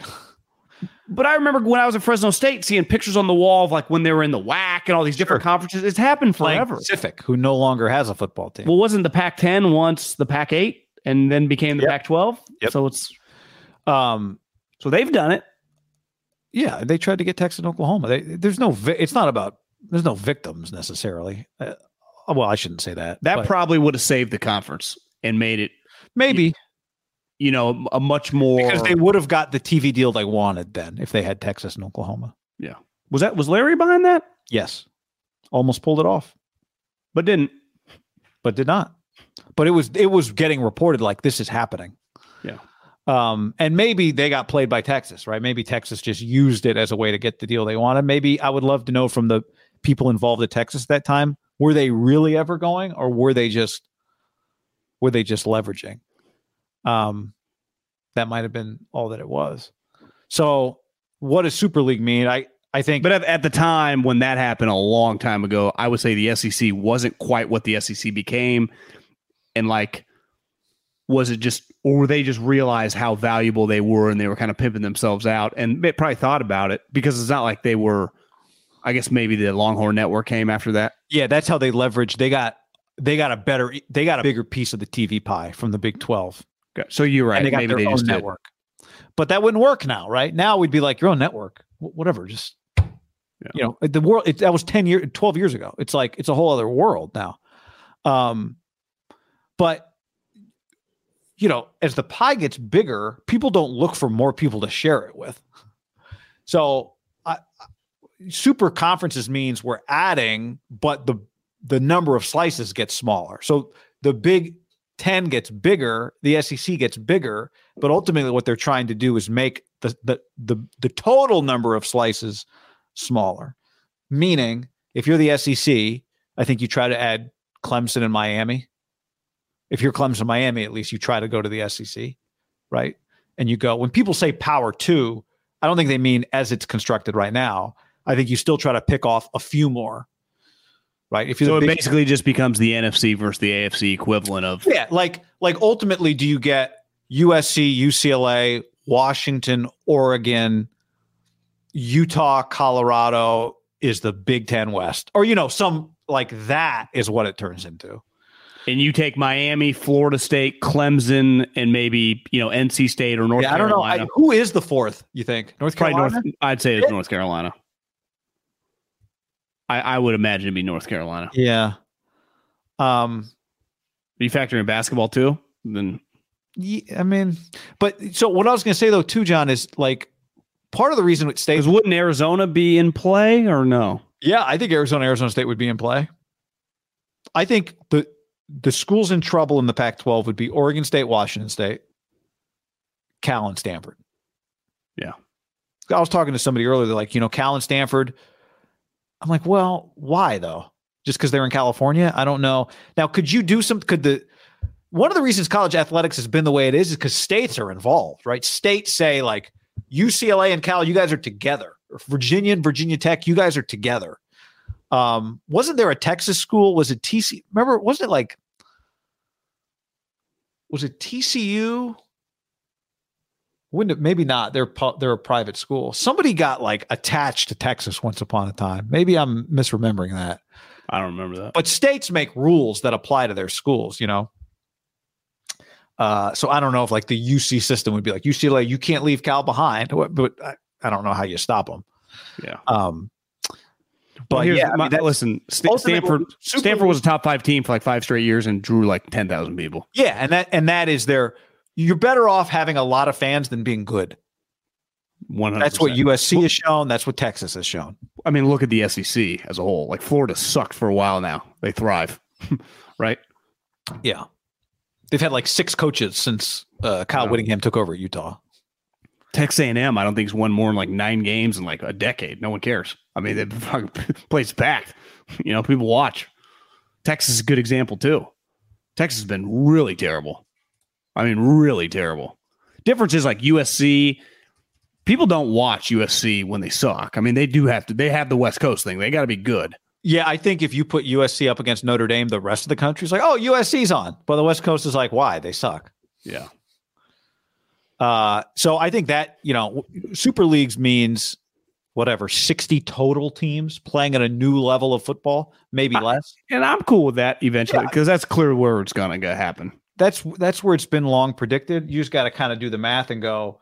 But I remember when I was at Fresno State seeing pictures on the wall of like when they were in the W A C and all these different sure. conferences. It's happened forever. Like Pacific, who no longer has a football team. Well, wasn't the Pac ten once the Pac eight and then became the yep. Pac twelve? Yep. So it's um, so they've done it. Yeah, they tried to get Texas and Oklahoma. They, there's no. Vi- it's not about. There's no victims necessarily. Uh, well, I shouldn't say that. That probably would have saved the conference and made it maybe. You know, You know, a much more because they would have got the T V deal they wanted then if they had Texas and Oklahoma. Yeah, was that was Larry behind that? Yes, almost pulled it off, but didn't. But did not. But it was it was getting reported like this is happening. Yeah, um, and maybe they got played by Texas, right? Maybe Texas just used it as a way to get the deal they wanted. Maybe I would love to know from the people involved at Texas at that time, were they really ever going, or were they just were they just leveraging? Um, that might have been all that it was. So, what does Super League mean? I, I think, but at, at the time when that happened a long time ago, I would say the S E C wasn't quite what the S E C became, and like, was it just, or were they just realized how valuable they were, and they were kind of pimping themselves out, and they probably thought about it because it's not like they were. I guess maybe the Longhorn Network came after that. Yeah, that's how they leveraged. They got they got a better, they got a bigger piece of the T V pie from the Big twelve. So you're right. And they got Maybe their they own network, did. But that wouldn't work now, right? Now we'd be like your own network, whatever. Just yeah. you know, the world. It, that was ten years, twelve years ago. It's like it's a whole other world now. Um, but you know, as the pie gets bigger, people don't look for more people to share it with. So, I, super conferences means we're adding, but the the number of slices gets smaller. So the Big ten gets bigger, the S E C gets bigger, but ultimately what they're trying to do is make the the the, the total number of slices smaller. Meaning, if you're the S E C, I think you try to add Clemson and Miami. If you're Clemson, Miami, at least you try to go to the S E C, right? And you go, when people say power two, I don't think they mean as it's constructed right now. I think you still try to pick off a few more, right? If you're so, it basically just becomes the N F C versus the A F C equivalent of. Yeah, like like ultimately, do you get U S C, U C L A, Washington, Oregon, Utah, Colorado is the Big Ten West, or, you know, some like that is what it turns into. And you take Miami, Florida State, Clemson, and maybe, you know, N C State or North yeah, Carolina. I don't know. I, who is the fourth, you think? North Carolina? North, I'd say it's yeah. North Carolina. I, I would imagine it'd be North Carolina. Yeah. Um, you factor in basketball too? Then, yeah, I mean, but so what I was going to say though too, John, is like part of the reason it stays. Wouldn't Arizona be in play or no? Yeah, I think Arizona, Arizona State would be in play. I think the the schools in trouble in the Pac twelve would be Oregon State, Washington State, Cal, and Stanford. Yeah. I was talking to somebody earlier. They're like, you know, Cal and Stanford. I'm like, well, why though? Just because they're in California? I don't know. Now, could you do some, could the, one of the reasons college athletics has been the way it is is because states are involved, right? States say like U C L A and Cal, you guys are together. Or Virginia and Virginia Tech, you guys are together. Um, wasn't there a Texas school? Was it T C U? Remember, wasn't it like, was it T C U? Wouldn't it, maybe not. They're they're a private school. Somebody got like attached to Texas once upon a time. Maybe I'm misremembering that. I don't remember that. But states make rules that apply to their schools, you know? Uh, so I don't know if like the U C system would be like U C L A, you can't leave Cal behind, but I, I don't know how you stop them. Yeah. Um, But well, here's yeah, my, I mean, that, listen, St- Stanford Stanford was a top five team for like five straight years and drew like ten thousand people. Yeah, and that and that is their – you're better off having a lot of fans than being good. one hundred percent That's what U S C well, has shown. That's what Texas has shown. I mean, look at the S E C as a whole. Like Florida sucked for a while now. They thrive, right? Yeah. They've had like six coaches since uh, Kyle wow. Whittingham took over at Utah. Texas A and M, I don't think has won more than like nine games in like a decade. No one cares. I mean, the fucking place packed. You know, people watch. Texas is a good example too. Texas has been really terrible. I mean, really terrible. Difference is like U S C. People don't watch U S C when they suck. I mean, they do have to. They have the West Coast thing. They got to be good. Yeah, I think if you put U S C up against Notre Dame, the rest of the country's like, oh, U S C's on, but the West Coast is like, why? They suck. Yeah. Uh, so I think that, you know, super leagues means whatever, sixty total teams playing at a new level of football, maybe I, less. And I'm cool with that eventually because yeah. that's clear where it's going to happen. That's that's where it's been long predicted. You just got to kind of do the math and go,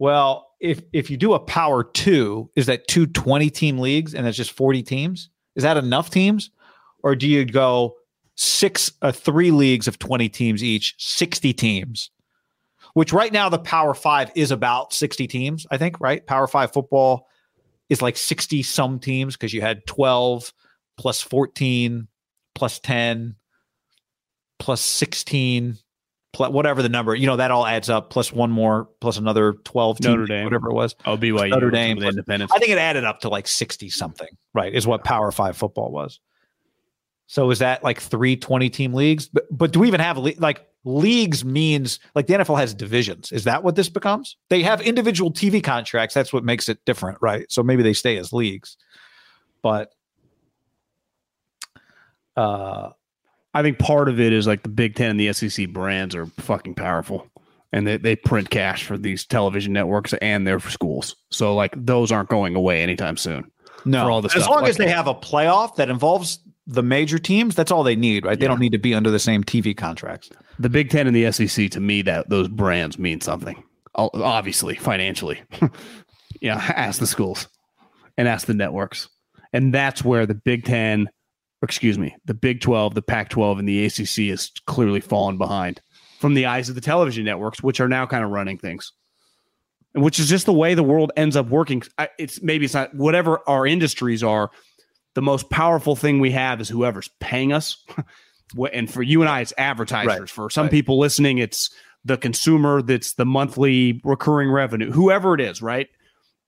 well, if if you do a power two, is that two twenty-team leagues and that's just forty teams? Is that enough teams? Or do you go six uh, three leagues of twenty teams each, sixty teams? Which right now the Power Five is about sixty teams, I think, right? Power Five football is like sixty some teams because you had twelve plus fourteen plus ten plus sixteen plus whatever the number, you know, that all adds up plus one more plus another twelve teams, Notre Dame, whatever it was. Oh, B Y U, Notre Dame, plus, Independence. I think it added up to like sixty something, right? Is what Power Five football was. So is that like three twenty team leagues? But, but do we even have a league? Like, leagues means like the N F L has divisions. Is that what this becomes? They have individual T V contracts. That's what makes it different, right? So maybe they stay as leagues. But uh, I think part of it is like the Big Ten and the S E C brands are fucking powerful. And they, they print cash for these television networks and their schools. So like those aren't going away anytime soon. No, for all this as stuff. long like, as they have a playoff that involves the major teams, that's all they need, right? They yeah. don't need to be under the same T V contracts. The Big Ten and the S E C, to me, that those brands mean something. Obviously, financially. yeah, ask the schools and ask the networks. And that's where the Big Ten, excuse me, the Big twelve, the Pac twelve, and the A C C is clearly fallen behind from the eyes of the television networks, which are now kind of running things. And which is just the way the world ends up working. I, it's maybe it's not whatever our industries are. The most powerful thing we have is whoever's paying us. And for you and I, it's advertisers. Right. For some right. people listening, it's the consumer. That's the monthly recurring revenue, whoever it is, right?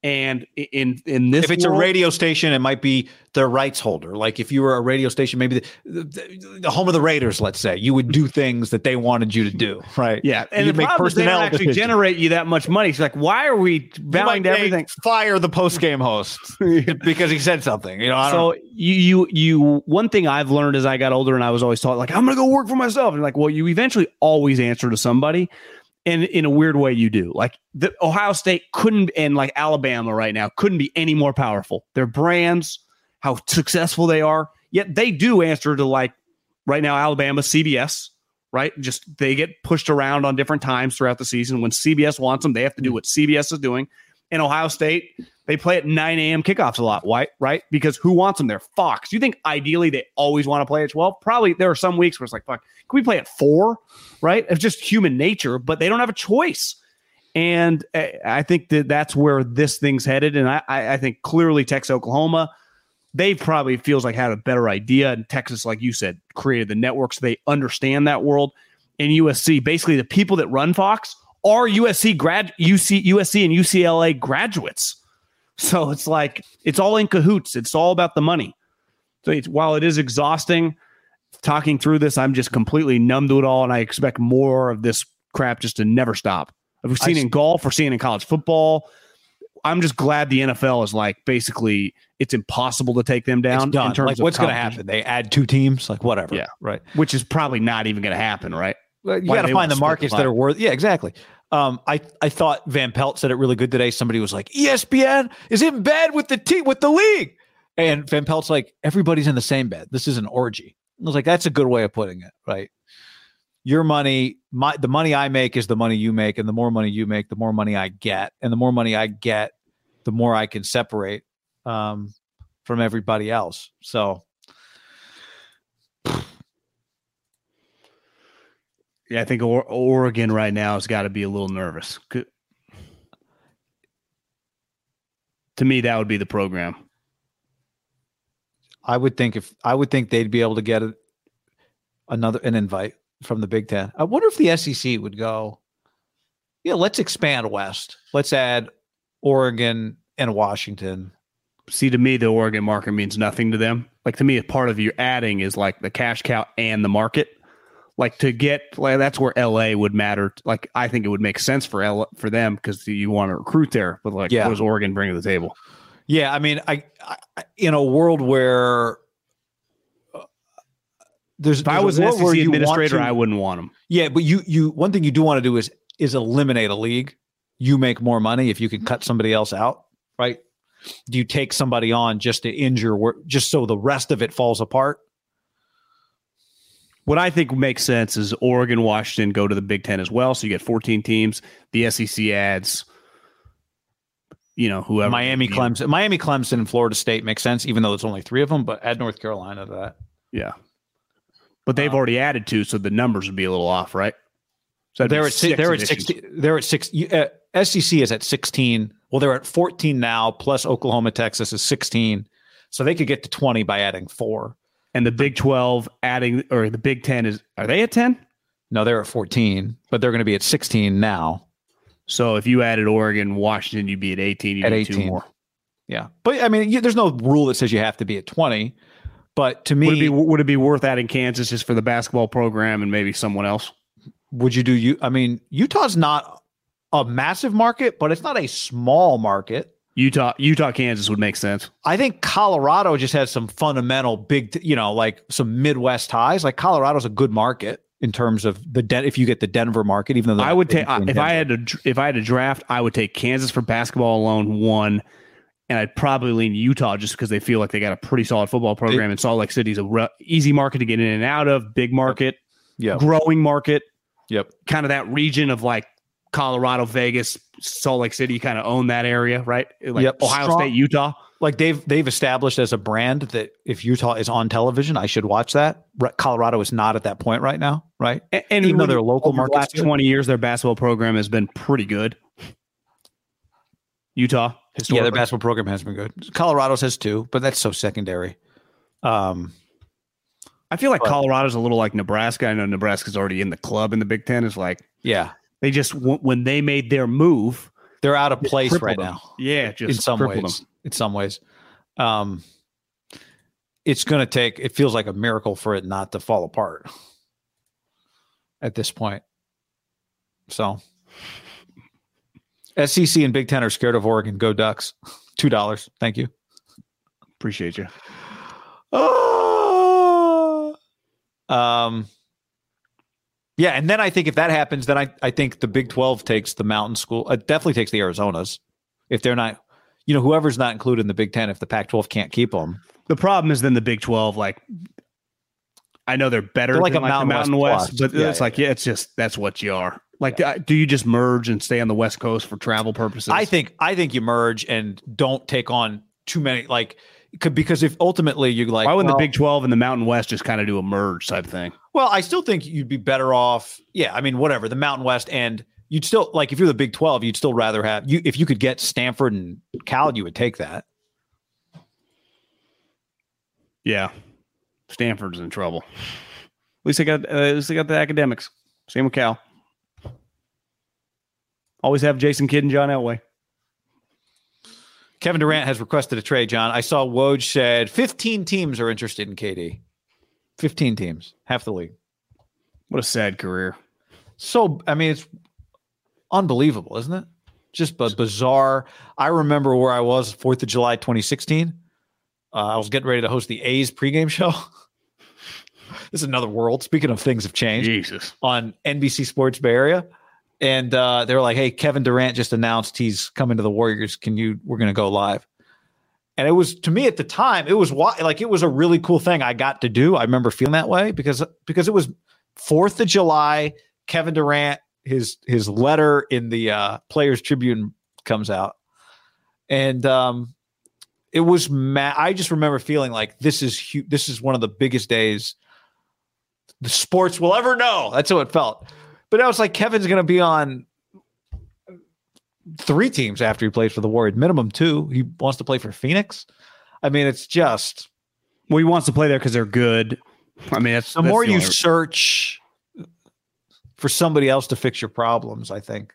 And in in this, if it's world, a radio station, it might be their rights holder. Like if you were a radio station, maybe the, the, the home of the Raiders, let's say, you would do things that they wanted you to do, right? Yeah, and you'd the make problem is they don't actually decisions. generate you that much money. It's like, why are we bound to everything? Fire the post game host because he said something. You know, I don't so know. you you you. One thing I've learned as I got older, and I was always taught, like, I'm gonna go work for myself, and like, well, you eventually always answer to somebody. And in a weird way, you do. Like the Ohio State couldn't, and like Alabama right now, couldn't be any more powerful. Their brands, how successful they are, yet they do answer to, like, right now, Alabama, C B S, right? Just they get pushed around on different times throughout the season. When C B S wants them, they have to do what C B S is doing. And Ohio State, they play at nine a.m. kickoffs a lot, right? Because who wants them there? Fox. You think ideally they always want to play at twelve? Probably there are some weeks where it's like, fuck, can we play at four? Right? It's just human nature, but they don't have a choice. And I think that that's where this thing's headed. And I, I think clearly Texas, Oklahoma, they probably feels like had a better idea. And Texas, like you said, created the network, so they understand that world. And U S C, basically the people that run Fox are U S C grad, U C, U S C and U C L A graduates. So it's like, it's all in cahoots. It's all about the money. So it's, while it is exhausting talking through this, I'm just completely numb to it all, and I expect more of this crap just to never stop. I've seen I, in golf, we're seeing in college football. I'm just glad the N F L is like, basically it's impossible to take them down. It's done. In terms like, of what's going to happen? They add two teams, like whatever. Yeah, right. Which is probably not even going to happen, right? Well, you got to find the markets that are worth. Yeah, exactly. Um, I, I thought Van Pelt said it really good today. Somebody was like, E S P N is in bed with the team, with the league, and Van Pelt's like, everybody's in the same bed. This is an orgy. I was like, that's a good way of putting it, right? Your money, my the money I make is the money you make, and the more money you make, the more money I get, and the more money I get, the more I can separate um, from everybody else. So, yeah, I think or- Oregon right now has got to be a little nervous. Could, to me, that would be the program. I would think if I would think they'd be able to get a, another an invite from the Big Ten. I wonder if the S E C would go, yeah, let's expand west. Let's add Oregon and Washington. See, to me, the Oregon market means nothing to them. Like, to me, a part of your adding is like the cash cow and the market. Like, to get, like, that's where L A would matter. Like, I think it would make sense for L A, for them, because you want to recruit there. But like, yeah. What does Oregon bring to the table? Yeah, I mean, I, I in a world where uh, there's, if there's I was an S E C administrator, to, I wouldn't want them. Yeah, but you you one thing you do want to do is is eliminate a league. You make more money if you can cut somebody else out, right? Do you take somebody on just to injure, just so the rest of it falls apart? What I think makes sense is Oregon, Washington go to the Big Ten as well, so you get fourteen teams. The S E C adds, you know, whoever. Miami, Clemson, Miami, Clemson, and Florida State makes sense, even though it's only three of them. But add North Carolina to that. Yeah, but they've um, already added two, so the numbers would be a little off, right? So they're at six, they're at sixteen. They're at six. Uh, S E C is at sixteen. Well, they're at fourteen now. Plus Oklahoma, Texas is sixteen, so they could get to twenty by adding four. And the Big twelve adding, or the Big Ten is, are they at ten? No, they're at fourteen, but they're going to be at sixteen now. So if you added Oregon, Washington, you'd be at eighteen. You'd at eighteen, two more. Yeah, but I mean, you, there's no rule that says you have to be at twenty. But to me, would it be, would it be worth adding Kansas just for the basketball program and maybe someone else? Would you do you? I mean, Utah's not a massive market, but it's not a small market. Utah, Utah, Kansas would make sense. I think Colorado just has some fundamental big, you know, like some Midwest ties. Like Colorado's a good market. In terms of the debt, if you get the Denver market, even though I would take I, if I had to if I had to draft, I would take Kansas for basketball alone, one, and I'd probably lean Utah just because they feel like they got a pretty solid football program. They, and Salt Lake City's a re- easy market to get in and out of, big market, yeah, growing market, yep, kind of that region of like Colorado, Vegas, Salt Lake City, kind of own that area, right? Like yep. Ohio Strong, State, Utah. Like they've they've established as a brand that if Utah is on television, I should watch that. Colorado is not at that point right now, right? And, and even though their local market, last twenty years, their basketball program has been pretty good. Utah, yeah, their basketball program has been good. Colorado's has too, but that's so secondary. Um, I feel like but, Colorado's a little like Nebraska. I know Nebraska's already in the club in the Big Ten. It's like, yeah, they just when they made their move. they're out of place right them. now. Yeah, just in some ways. Them. In some ways, um, it's going to take. It feels like a miracle for it not to fall apart at this point. So, S E C and Big Ten are scared of Oregon. Go Ducks! Two dollars. Thank you. Appreciate you. Oh. Um. Yeah, and then I think if that happens, then I, I think the Big twelve takes the Mountain School. It uh, definitely takes the Arizonas. If they're not, you know, whoever's not included in the Big Ten, if the Pac twelve can't keep them. The problem is then the Big twelve, like, I know they're better they're like than a like Mountain the Mountain West, West but yeah, it's yeah, like, yeah, it's just, that's what you are. Like, yeah. Do you just merge and stay on the West Coast for travel purposes? I think I think you merge and don't take on too many, like, could, because if ultimately you like, why wouldn't well, the Big twelve and the Mountain West just kind of do a merge type thing? Well, I still think you'd be better off. Yeah, I mean, whatever, the Mountain West, and you'd still like, if you're the Big twelve, you'd still rather have you if you could get Stanford and Cal, you would take that. Yeah, Stanford's in trouble. At least they got uh, at least they got the academics. Same with Cal. Always have Jason Kidd and John Elway. Kevin Durant has requested a trade, John. I saw Woj said fifteen teams are interested in K D. fifteen teams, half the league. What a sad career. So, I mean, it's unbelievable, isn't it? Just b- bizarre. I remember where I was fourth of July, twenty sixteen. Uh, I was getting ready to host the A's pregame show. This is another world. Speaking of things have changed. Jesus. On N B C Sports Bay Area. And uh, they were like, hey, Kevin Durant just announced he's coming to the Warriors. Can you, we're going to go live. And it was, to me at the time, it was like, it was a really cool thing I got to do. I remember feeling that way because, because it was fourth of July, Kevin Durant, his, his letter in the uh, Players Tribune comes out. And um, it was, ma- I just remember feeling like this is hu- this is one of the biggest days the sports will ever know. That's how it felt. But I was like, Kevin's going to be on three teams after he plays for the Warriors, minimum two. He wants to play for Phoenix. I mean, it's just. Well, he wants to play there because they're good. I mean, that's, the that's more the you only... search for somebody else to fix your problems, I think,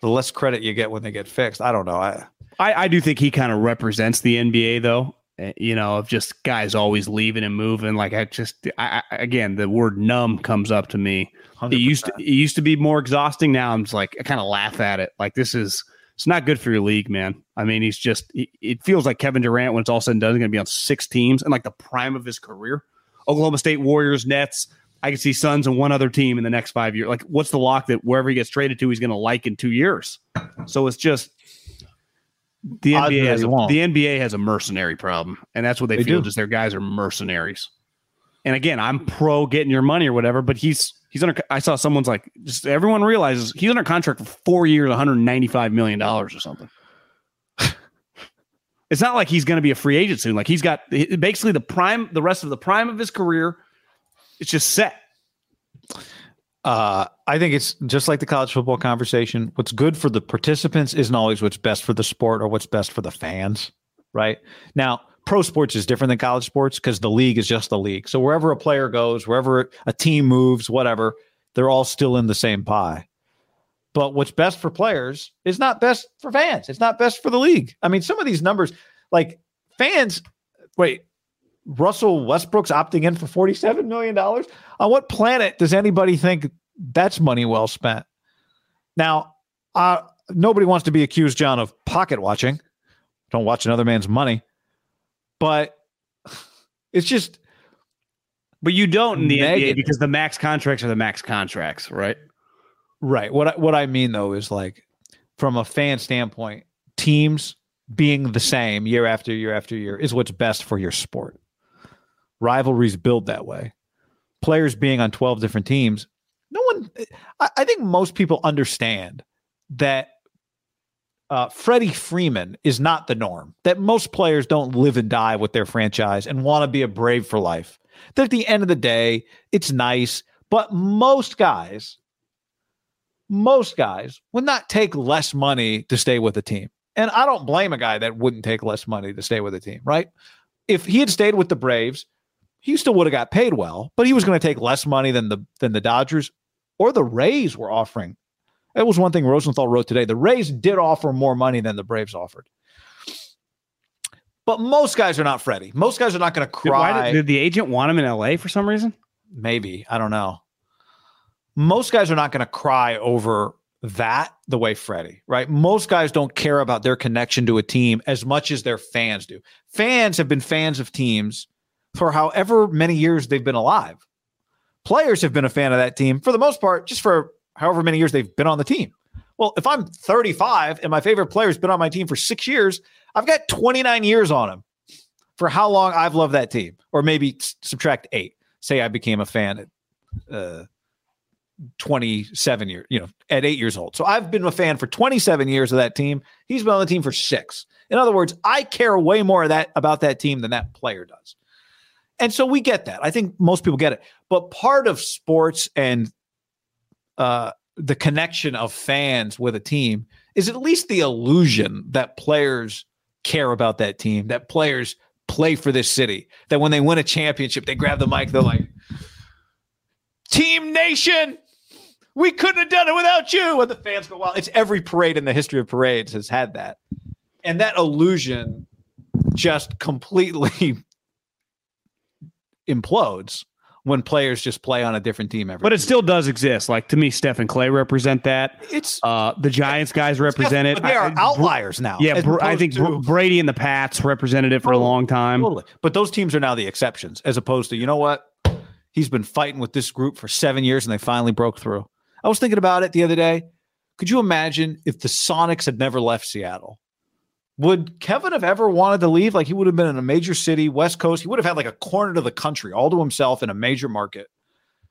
the less credit you get when they get fixed. I don't know. I I, I do think he kind of represents the N B A, though. You know, of just guys always leaving and moving. Like I just, I, I, again, the word numb comes up to me. one hundred percent. It used to, it used to be more exhausting. Now I'm just like, I kind of laugh at it. Like this is, it's not good for your league, man. I mean, he's just, he, it feels like Kevin Durant, when it's all said and done, is going to be on six teams and like the prime of his career. Oklahoma State, Warriors, Nets. I can see Suns and one other team in the next five years. Like what's the lock that wherever he gets traded to, he's going to like in two years. So it's just. The N B A has a, the N B A has a mercenary problem, and that's what they, they feel. Do. Just their guys are mercenaries. And again, I'm pro getting your money or whatever, but he's he's under. I saw someone's like, just everyone realizes he's under contract for four years, one hundred ninety-five million dollars or something. It's not like he's going to be a free agent soon. Like he's got basically the prime, the rest of the prime of his career. It's just set. Uh, I think it's just like the college football conversation. What's good for the participants isn't always what's best for the sport or what's best for the fans, right? Now, pro sports is different than college sports because the league is just the league. So wherever a player goes, wherever a team moves, whatever, they're all still in the same pie. But what's best for players is not best for fans. It's not best for the league. I mean, some of these numbers, like fans, wait, Russell Westbrook's opting in for forty-seven million dollars. On what planet does anybody think that's money well spent? Now, uh, nobody wants to be accused, John, of pocket watching. Don't watch another man's money. But it's just. But you don't in the negative. N B A because the max contracts are the max contracts, right? Right. What I, what I mean, though, is like from a fan standpoint, teams being the same year after year after year is what's best for your sport. Rivalries build that way. Players being on twelve different teams, no one, I, I think most people understand that uh, Freddie Freeman is not the norm, that most players don't live and die with their franchise and want to be a Brave for life. That at the end of the day, it's nice, but most guys, most guys would not take less money to stay with a team. And I don't blame a guy that wouldn't take less money to stay with a team, right? If he had stayed with the Braves, he still would have got paid well, but he was going to take less money than the than the Dodgers or the Rays were offering That was one thing Rosenthal wrote today. The Rays did offer more money than the Braves offered. But most guys are not Freddie. Most guys are not going to cry. Did, why did, did the agent want him in L A for some reason? Maybe. I don't know. Most guys are not going to cry over that the way Freddie, right? Most guys don't care about their connection to a team as much as their fans do. Fans have been fans of teams for however many years they've been alive. Players have been a fan of that team for the most part, just for however many years they've been on the team. Well, if I'm thirty-five and my favorite player's been on my team for six years, I've got twenty-nine years on him for how long I've loved that team, or maybe subtract eight. Say I became a fan at uh, twenty-seven years, you know, at eight years old. So I've been a fan for twenty-seven years of that team. He's been on the team for six. In other words, I care way more of that about that team than that player does. And so we get that. I think most people get it. But part of sports and uh, the connection of fans with a team is at least the illusion that players care about that team, that players play for this city, that when they win a championship, they grab the mic, they're like, Team Nation, we couldn't have done it without you. And the fans go wild. It's every parade in the history of parades has had that. And that illusion just completely implodes when players just play on a different team every but it year. Still does exist. Like, to me, Steph and Clay represent that. It's uh, the Giants guys represent it. But they are I, outliers now. Yeah, Br- I think to, Brady and the Pats represented it for totally, a long time. Totally. But those teams are now the exceptions, as opposed to, you know what? He's been fighting with this group for seven years, and they finally broke through. I was thinking about it the other day. Could you imagine if the Sonics had never left Seattle? Would Kevin have ever wanted to leave? Like, he would have been in a major city, West Coast. He would have had like a corner to the country all to himself in a major market.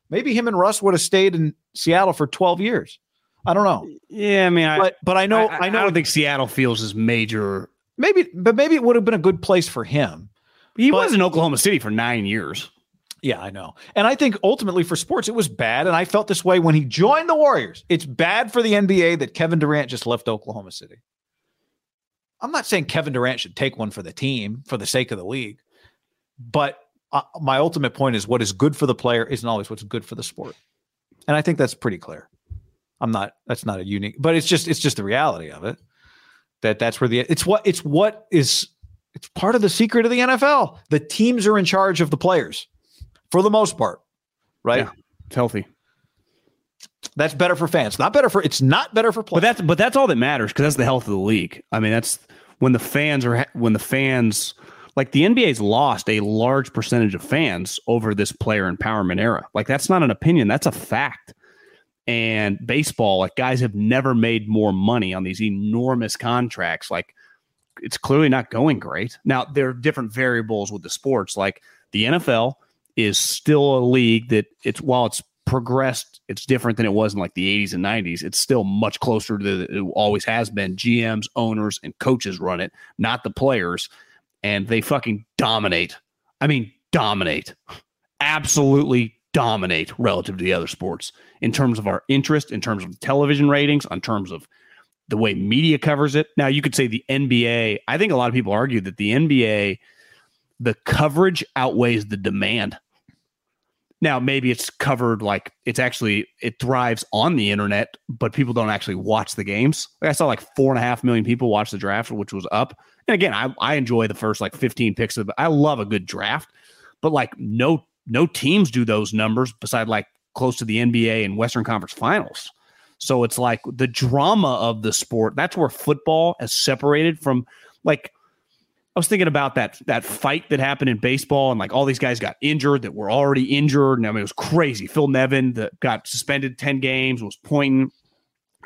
Maybe him and Russ would have stayed in Seattle for twelve years. I don't know. Yeah, I mean, but I, but I know, I, I know. I don't think Seattle feels as major. Maybe, but maybe it would have been a good place for him. He but, was in Oklahoma City for nine years. Yeah, I know. And I think ultimately for sports, it was bad. And I felt this way when he joined the Warriors. It's bad for the N B A that Kevin Durant just left Oklahoma City. I'm not saying Kevin Durant should take one for the team for the sake of the league, but uh, my ultimate point is what is good for the player isn't always what's good for the sport. And I think that's pretty clear. I'm not, that's not a unique, but it's just, it's just the reality of it that that's where the, it's what, it's what is, it's part of the secret of the N F L. The teams are in charge of the players for the most part, right? Yeah, it's healthy. That's better for fans. Not better for, it's not better for players. But that's, but that's all that matters, because that's the health of the league. I mean, that's when the fans are, when the fans, like the N B A's lost a large percentage of fans over this player empowerment era. Like, that's not an opinion. That's a fact. And baseball, like, guys have never made more money on these enormous contracts. Like, it's clearly not going great. Now, there are different variables with the sports. Like, the N F L is still a league that it's, while it's progressed, it's different than it was in like the eighties and nineties. It's still much closer to the, it always has been. G Ms, owners, and coaches run it, not the players, and they fucking dominate. I mean, dominate, absolutely dominate relative to the other sports in terms of our interest, in terms of television ratings, in terms of the way media covers it. Now, you could say the N B A. I think a lot of people argue that the N B A, the coverage outweighs the demand. Now, maybe it's covered, like, it's actually, it thrives on the internet, but people don't actually watch the games. Like, I saw like four and a half million people watch the draft, which was up. And again, I, I enjoy the first like fifteen picks of, I love a good draft, but like no, no teams do those numbers beside like close to the N B A and Western Conference Finals. So it's like the drama of the sport. That's where football has separated from, like, I was thinking about that that fight that happened in baseball, and like all these guys got injured that were already injured. And I mean, it was crazy. Phil Nevin that got suspended ten games was pointing. And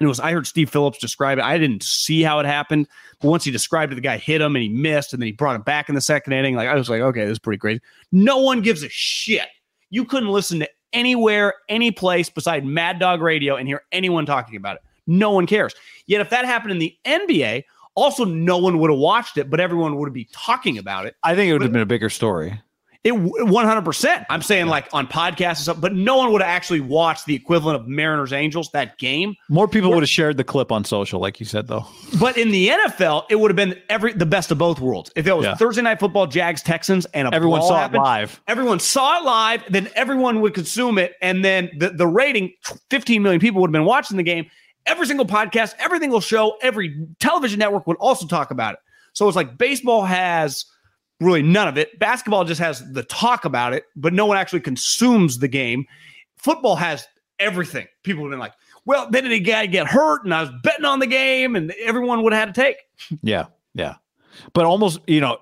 it was, I heard Steve Phillips describe it. I didn't see how it happened, but once he described it, the guy hit him and he missed, and then he brought him back in the second inning. Like, I was like, okay, this is pretty crazy. No one gives a shit. You couldn't listen to anywhere, any place beside Mad Dog Radio and hear anyone talking about it. No one cares. Yet if that happened in the N B A, also, no one would have watched it, but everyone would be talking about it. I think it would have been a bigger story. It one hundred percent. I'm saying, yeah, like on podcasts and stuff, but no one would have actually watched the equivalent of Mariners Angels, that game. More people or, would have shared the clip on social, like you said, though. But in the N F L, it would have been every the best of both worlds. If it was, yeah, Thursday Night Football, Jags, Texans, and a everyone saw happened, it live. Everyone saw it live. Then everyone would consume it, and then the, the rating, fifteen million people would have been watching the game. Every single podcast, every single show, every television network would also talk about it. So it's like baseball has really none of it. Basketball just has the talk about it, but no one actually consumes the game. Football has everything. People have been like, well, then a guy get hurt, and I was betting on the game, and everyone would have had to take. Yeah, yeah. But almost, you know,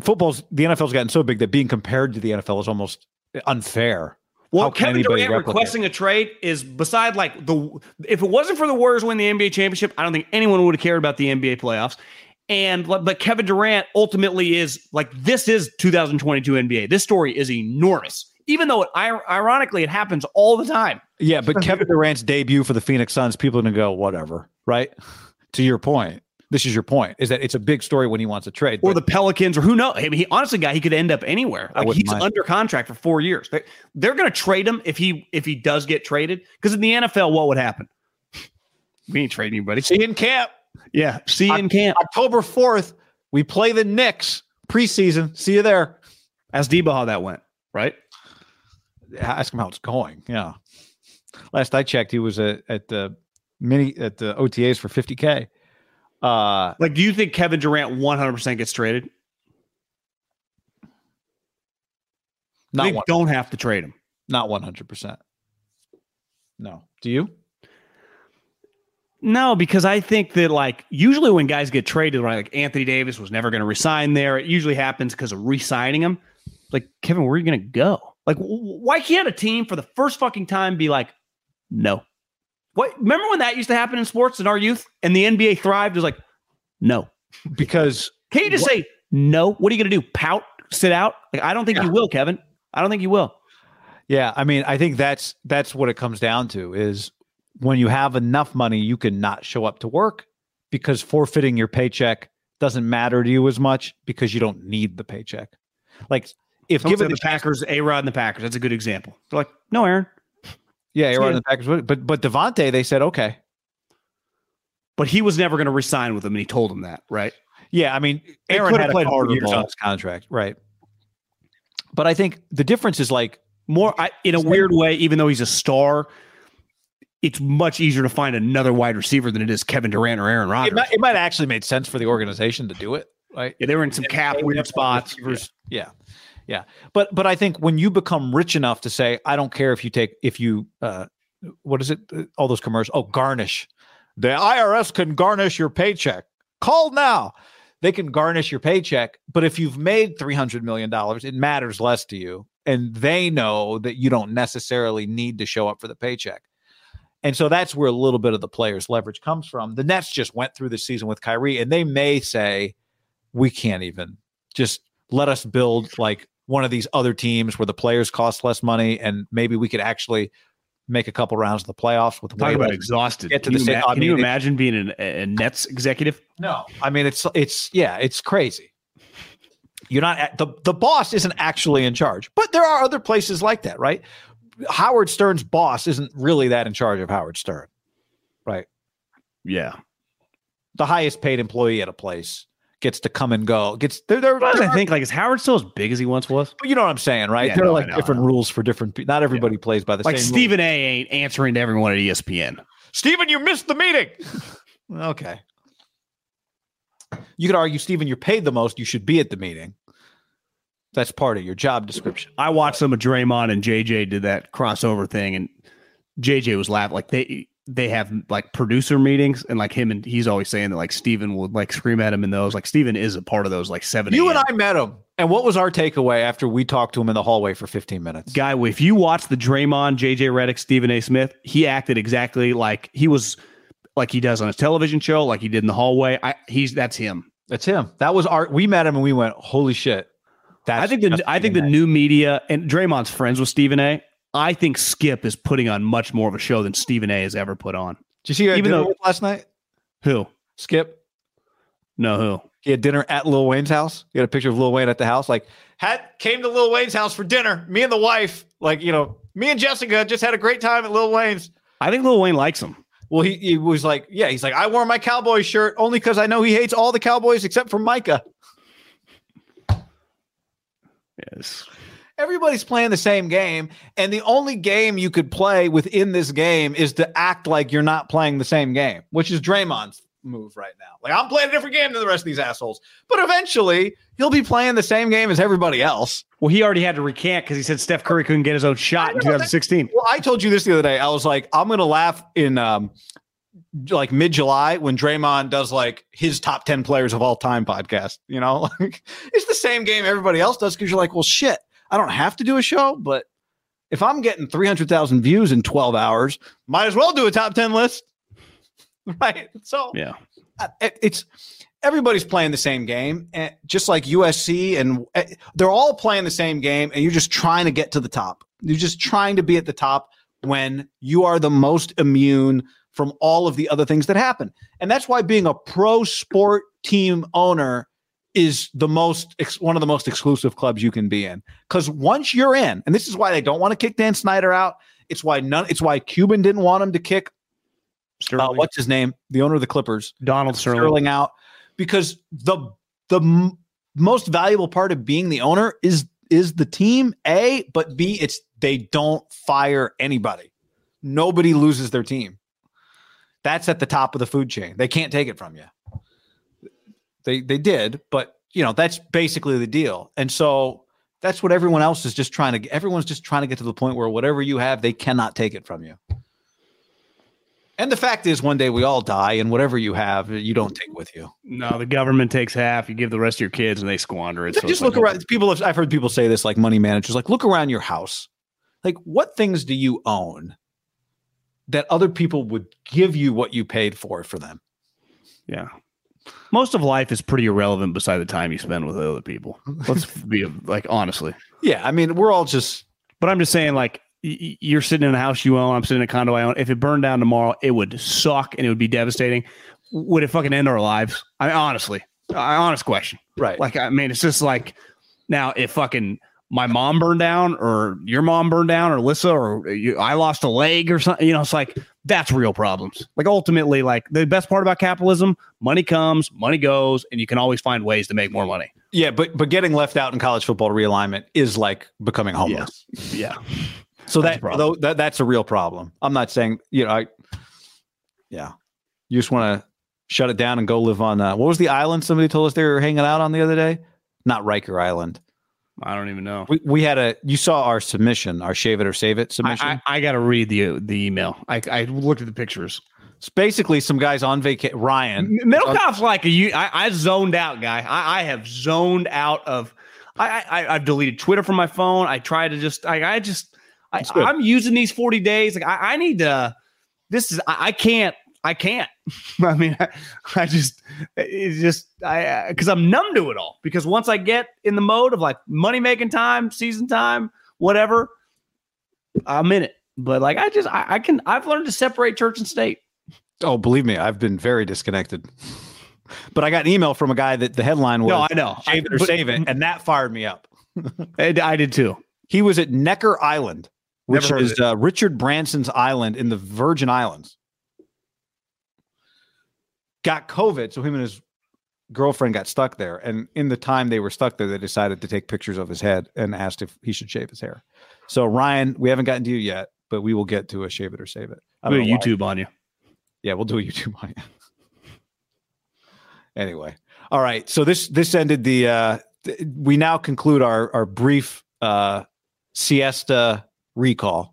football's, the N F L's gotten so big that being compared to the N F L is almost unfair. Well, Kevin Durant requesting a trade is beside like the, if it wasn't for the Warriors winning the N B A championship, I don't think anyone would have cared about the N B A playoffs. And but Kevin Durant ultimately is like, this is two thousand twenty-two N B A. This story is enormous, even though it, ironically it happens all the time. Yeah, but Kevin Durant's debut for the Phoenix Suns, people are going to go, whatever, right? To your point. This is your point, is that it's a big story when he wants to trade. Or the Pelicans, or who knows? I mean, he honestly, guy, he could end up anywhere. Like, he's mind. under contract for four years. They, they're going to trade him if he if he does get traded. Because in the N F L, what would happen? We ain't trading anybody. See you in camp. Yeah, see you in camp. October fourth, we play the Knicks preseason. See you there. Ask Debo how that went, right? Ask him how it's going, yeah. Last I checked, he was at, at the mini at the O T As for fifty K. Uh, like, do you think Kevin Durant one hundred percent gets traded? Not they one hundred percent. Don't have to trade him. Not one hundred percent. No. Do you? No, because I think that, like, usually when guys get traded, right, like Anthony Davis was never going to resign there. It usually happens because of re-signing him. Like, Kevin, where are you going to go? Like, why can't a team for the first fucking time be like, no? What, remember when that used to happen in sports in our youth and the N B A thrived? It was like, no. Because can you just what? say no? What are you going to do? Pout? Sit out? Like, I don't think yeah. you will, Kevin. I don't think you will. Yeah. I mean, I think that's that's what it comes down to is when you have enough money, you can not show up to work because forfeiting your paycheck doesn't matter to you as much because you don't need the paycheck. Like, if Someone given the, the Packers, A-Rod and the Packers, that's a good example. They're like, no, Aaron. Yeah, Aaron and the Packers, but but Devontae, they said okay, but he was never going to resign with them, and he told him that, right? Yeah, I mean, Aaron had played harder years on his contract, right? But I think the difference is like more I, in a weird way. Even though he's a star, it's much easier to find another wide receiver than it is Kevin Durant or Aaron Rodgers. It might, it might actually made sense for the organization to do it, right? Yeah, they were in some cap weird spots. Yeah. yeah. Yeah. But but I think when you become rich enough to say, I don't care if you take if you uh, what is it? All those commercials. Oh, garnish. The I R S can garnish your paycheck. Call now. They can garnish your paycheck. But if you've made three hundred million dollars, it matters less to you. And they know that you don't necessarily need to show up for the paycheck. And so that's where a little bit of the players' leverage comes from. The Nets just went through the season with Kyrie, and they may say, we can't even just let us build like one of these other teams where the players cost less money, and maybe we could actually make a couple rounds of the playoffs with. Talk about exhausted. Get to can the you, same, ima- can I mean, you imagine being an, a Nets executive? No, I mean it's it's yeah, it's crazy. You're not the the boss isn't actually in charge, but there are other places like that, right? Howard Stern's boss isn't really that in charge of Howard Stern, right? Yeah, the highest paid employee at a place gets to come and go. Gets there. There I think like is Howard still as big as he once was? But you know what I'm saying, right? Yeah, there no, are like know, different rules for different people. Not everybody yeah. plays by the like same. Like Stephen rules. A. ain't answering to everyone at E S P N. Stephen, you missed the meeting. Okay. You could argue, Stephen, you're paid the most. You should be at the meeting. That's part of your job description. I watched some of Draymond and J J did that crossover thing, and J J was laughing like they. They have like producer meetings, and like him, and he's always saying that like Steven would like scream at him in those. Like Steven is a part of those like seven. You and I met him, and what was our takeaway after we talked to him in the hallway for fifteen minutes? Guy, if you watch the Draymond, J J Redick, Stephen A. Smith, he acted exactly like he was, like he does on his television show, like he did in the hallway. I he's that's him. That's him. That was our. We met him, and we went, holy shit. That's I think the I think the new media, and Draymond's friends with Stephen A. I think Skip is putting on much more of a show than Stephen A. has ever put on. Did you see that even though last night? Who? Skip? No, who? He had dinner at Lil Wayne's house. He had a picture of Lil Wayne at the house. Like, had came to Lil Wayne's house for dinner. Me and the wife, like, you know, me and Jessica just had a great time at Lil Wayne's. I think Lil Wayne likes him. Well, he, he was like, yeah, he's like, I wore my cowboy shirt only because I know he hates all the Cowboys except for Micah. Yes. Everybody's playing the same game, and the only game you could play within this game is to act like you're not playing the same game, which is Draymond's move right now. Like, I'm playing a different game than the rest of these assholes. But eventually, he'll be playing the same game as everybody else. Well, he already had to recant because he said Steph Curry couldn't get his own shot in twenty sixteen. That, well, I told you this the other day. I was like, I'm going to laugh in um, like mid-July when Draymond does like his top ten players of all time podcast. You know, like, it's the same game everybody else does because you're like, well, shit, I don't have to do a show, but if I'm getting three hundred thousand views in twelve hours, might as well do a top ten list. Right. So yeah, it's everybody's playing the same game, and just like U S C, and they're all playing the same game. And you're just trying to get to the top. You're just trying to be at the top when you are the most immune from all of the other things that happen. And that's why being a pro sport team owner is the most one of the most exclusive clubs you can be in. Because once you're in, and this is why they don't want to kick Dan Snyder out. It's why none. It's why Cuban didn't want him to kick. Uh, what's his name? The owner of the Clippers, Donald Sterling. Sterling out, because the the m- most valuable part of being the owner is is the team. A, but B, it's they don't fire anybody. Nobody loses their team. That's at the top of the food chain. They can't take it from you. They they did, but you know that's basically the deal. And so that's what everyone else is just trying to. Everyone's just trying to get to the point where whatever you have, they cannot take it from you. And the fact is, one day we all die, and whatever you have, you don't take with you. No, the government takes half. You give the rest to your kids, and they squander it. So just look like, around. People have, I've heard people say this, like money managers, like look around your house. Like, what things do you own that other people would give you what you paid for for them? Yeah. Most of life is pretty irrelevant beside the time you spend with other people. Let's be like, honestly. Yeah, I mean, we're all just. But I'm just saying, like, you're sitting in a house you own. I'm sitting in a condo I own. If it burned down tomorrow, it would suck and it would be devastating. Would it fucking end our lives? I mean, honestly, I, honest question. Right. Like, I mean, it's just like now if fucking my mom burned down or your mom burned down or Lissa or you, I lost a leg or something, you know, it's like that's real problems. Like ultimately, like the best part about capitalism, money comes, money goes, and you can always find ways to make more money. Yeah. But, but getting left out in college football realignment is like becoming homeless. Yeah. yeah. So that's that, though, that that's a real problem. I'm not saying, you know, I, yeah, you just want to shut it down and go live on uh, what was the island somebody told us they were hanging out on the other day? Not Riker Island. I don't even know. We we had a you saw our submission, our shave it or save it submission. I, I, I got to read the the email. I, I looked at the pictures. It's basically some guys on vacation. Ryan Middlecoff's like a you. I, I zoned out, guy. I, I have zoned out of. I, I I've deleted Twitter from my phone. I try to just. I I just. I, I'm using these forty days. Like I, I need to, this is, I, I can't, I can't, I mean, I, I just, it's just, I, I, cause I'm numb to it all because once I get in the mode of like money making time, season time, whatever, I'm in it. But like, I just, I, I can, I've learned to separate church and state. Oh, believe me, I've been very disconnected, but I got an email from a guy that the headline was, no, I know, shave it or save it. And that fired me up. I, I did too. He was at Necker Island. Which is uh, Richard Branson's island in the Virgin Islands. Got COVID, so him and his girlfriend got stuck there. And in the time they were stuck there, they decided to take pictures of his head and asked if he should shave his hair. So, Ryan, we haven't gotten to you yet, but we will get to a shave it or save it. I'll do a YouTube on you. Yeah, we'll do a YouTube on you. Anyway. All right. So this this ended the uh, th- we now conclude our, our brief uh, siesta recall.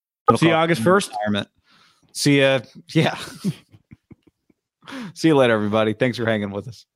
See you August first. See ya. Yeah. See you later, everybody. Thanks for hanging with us.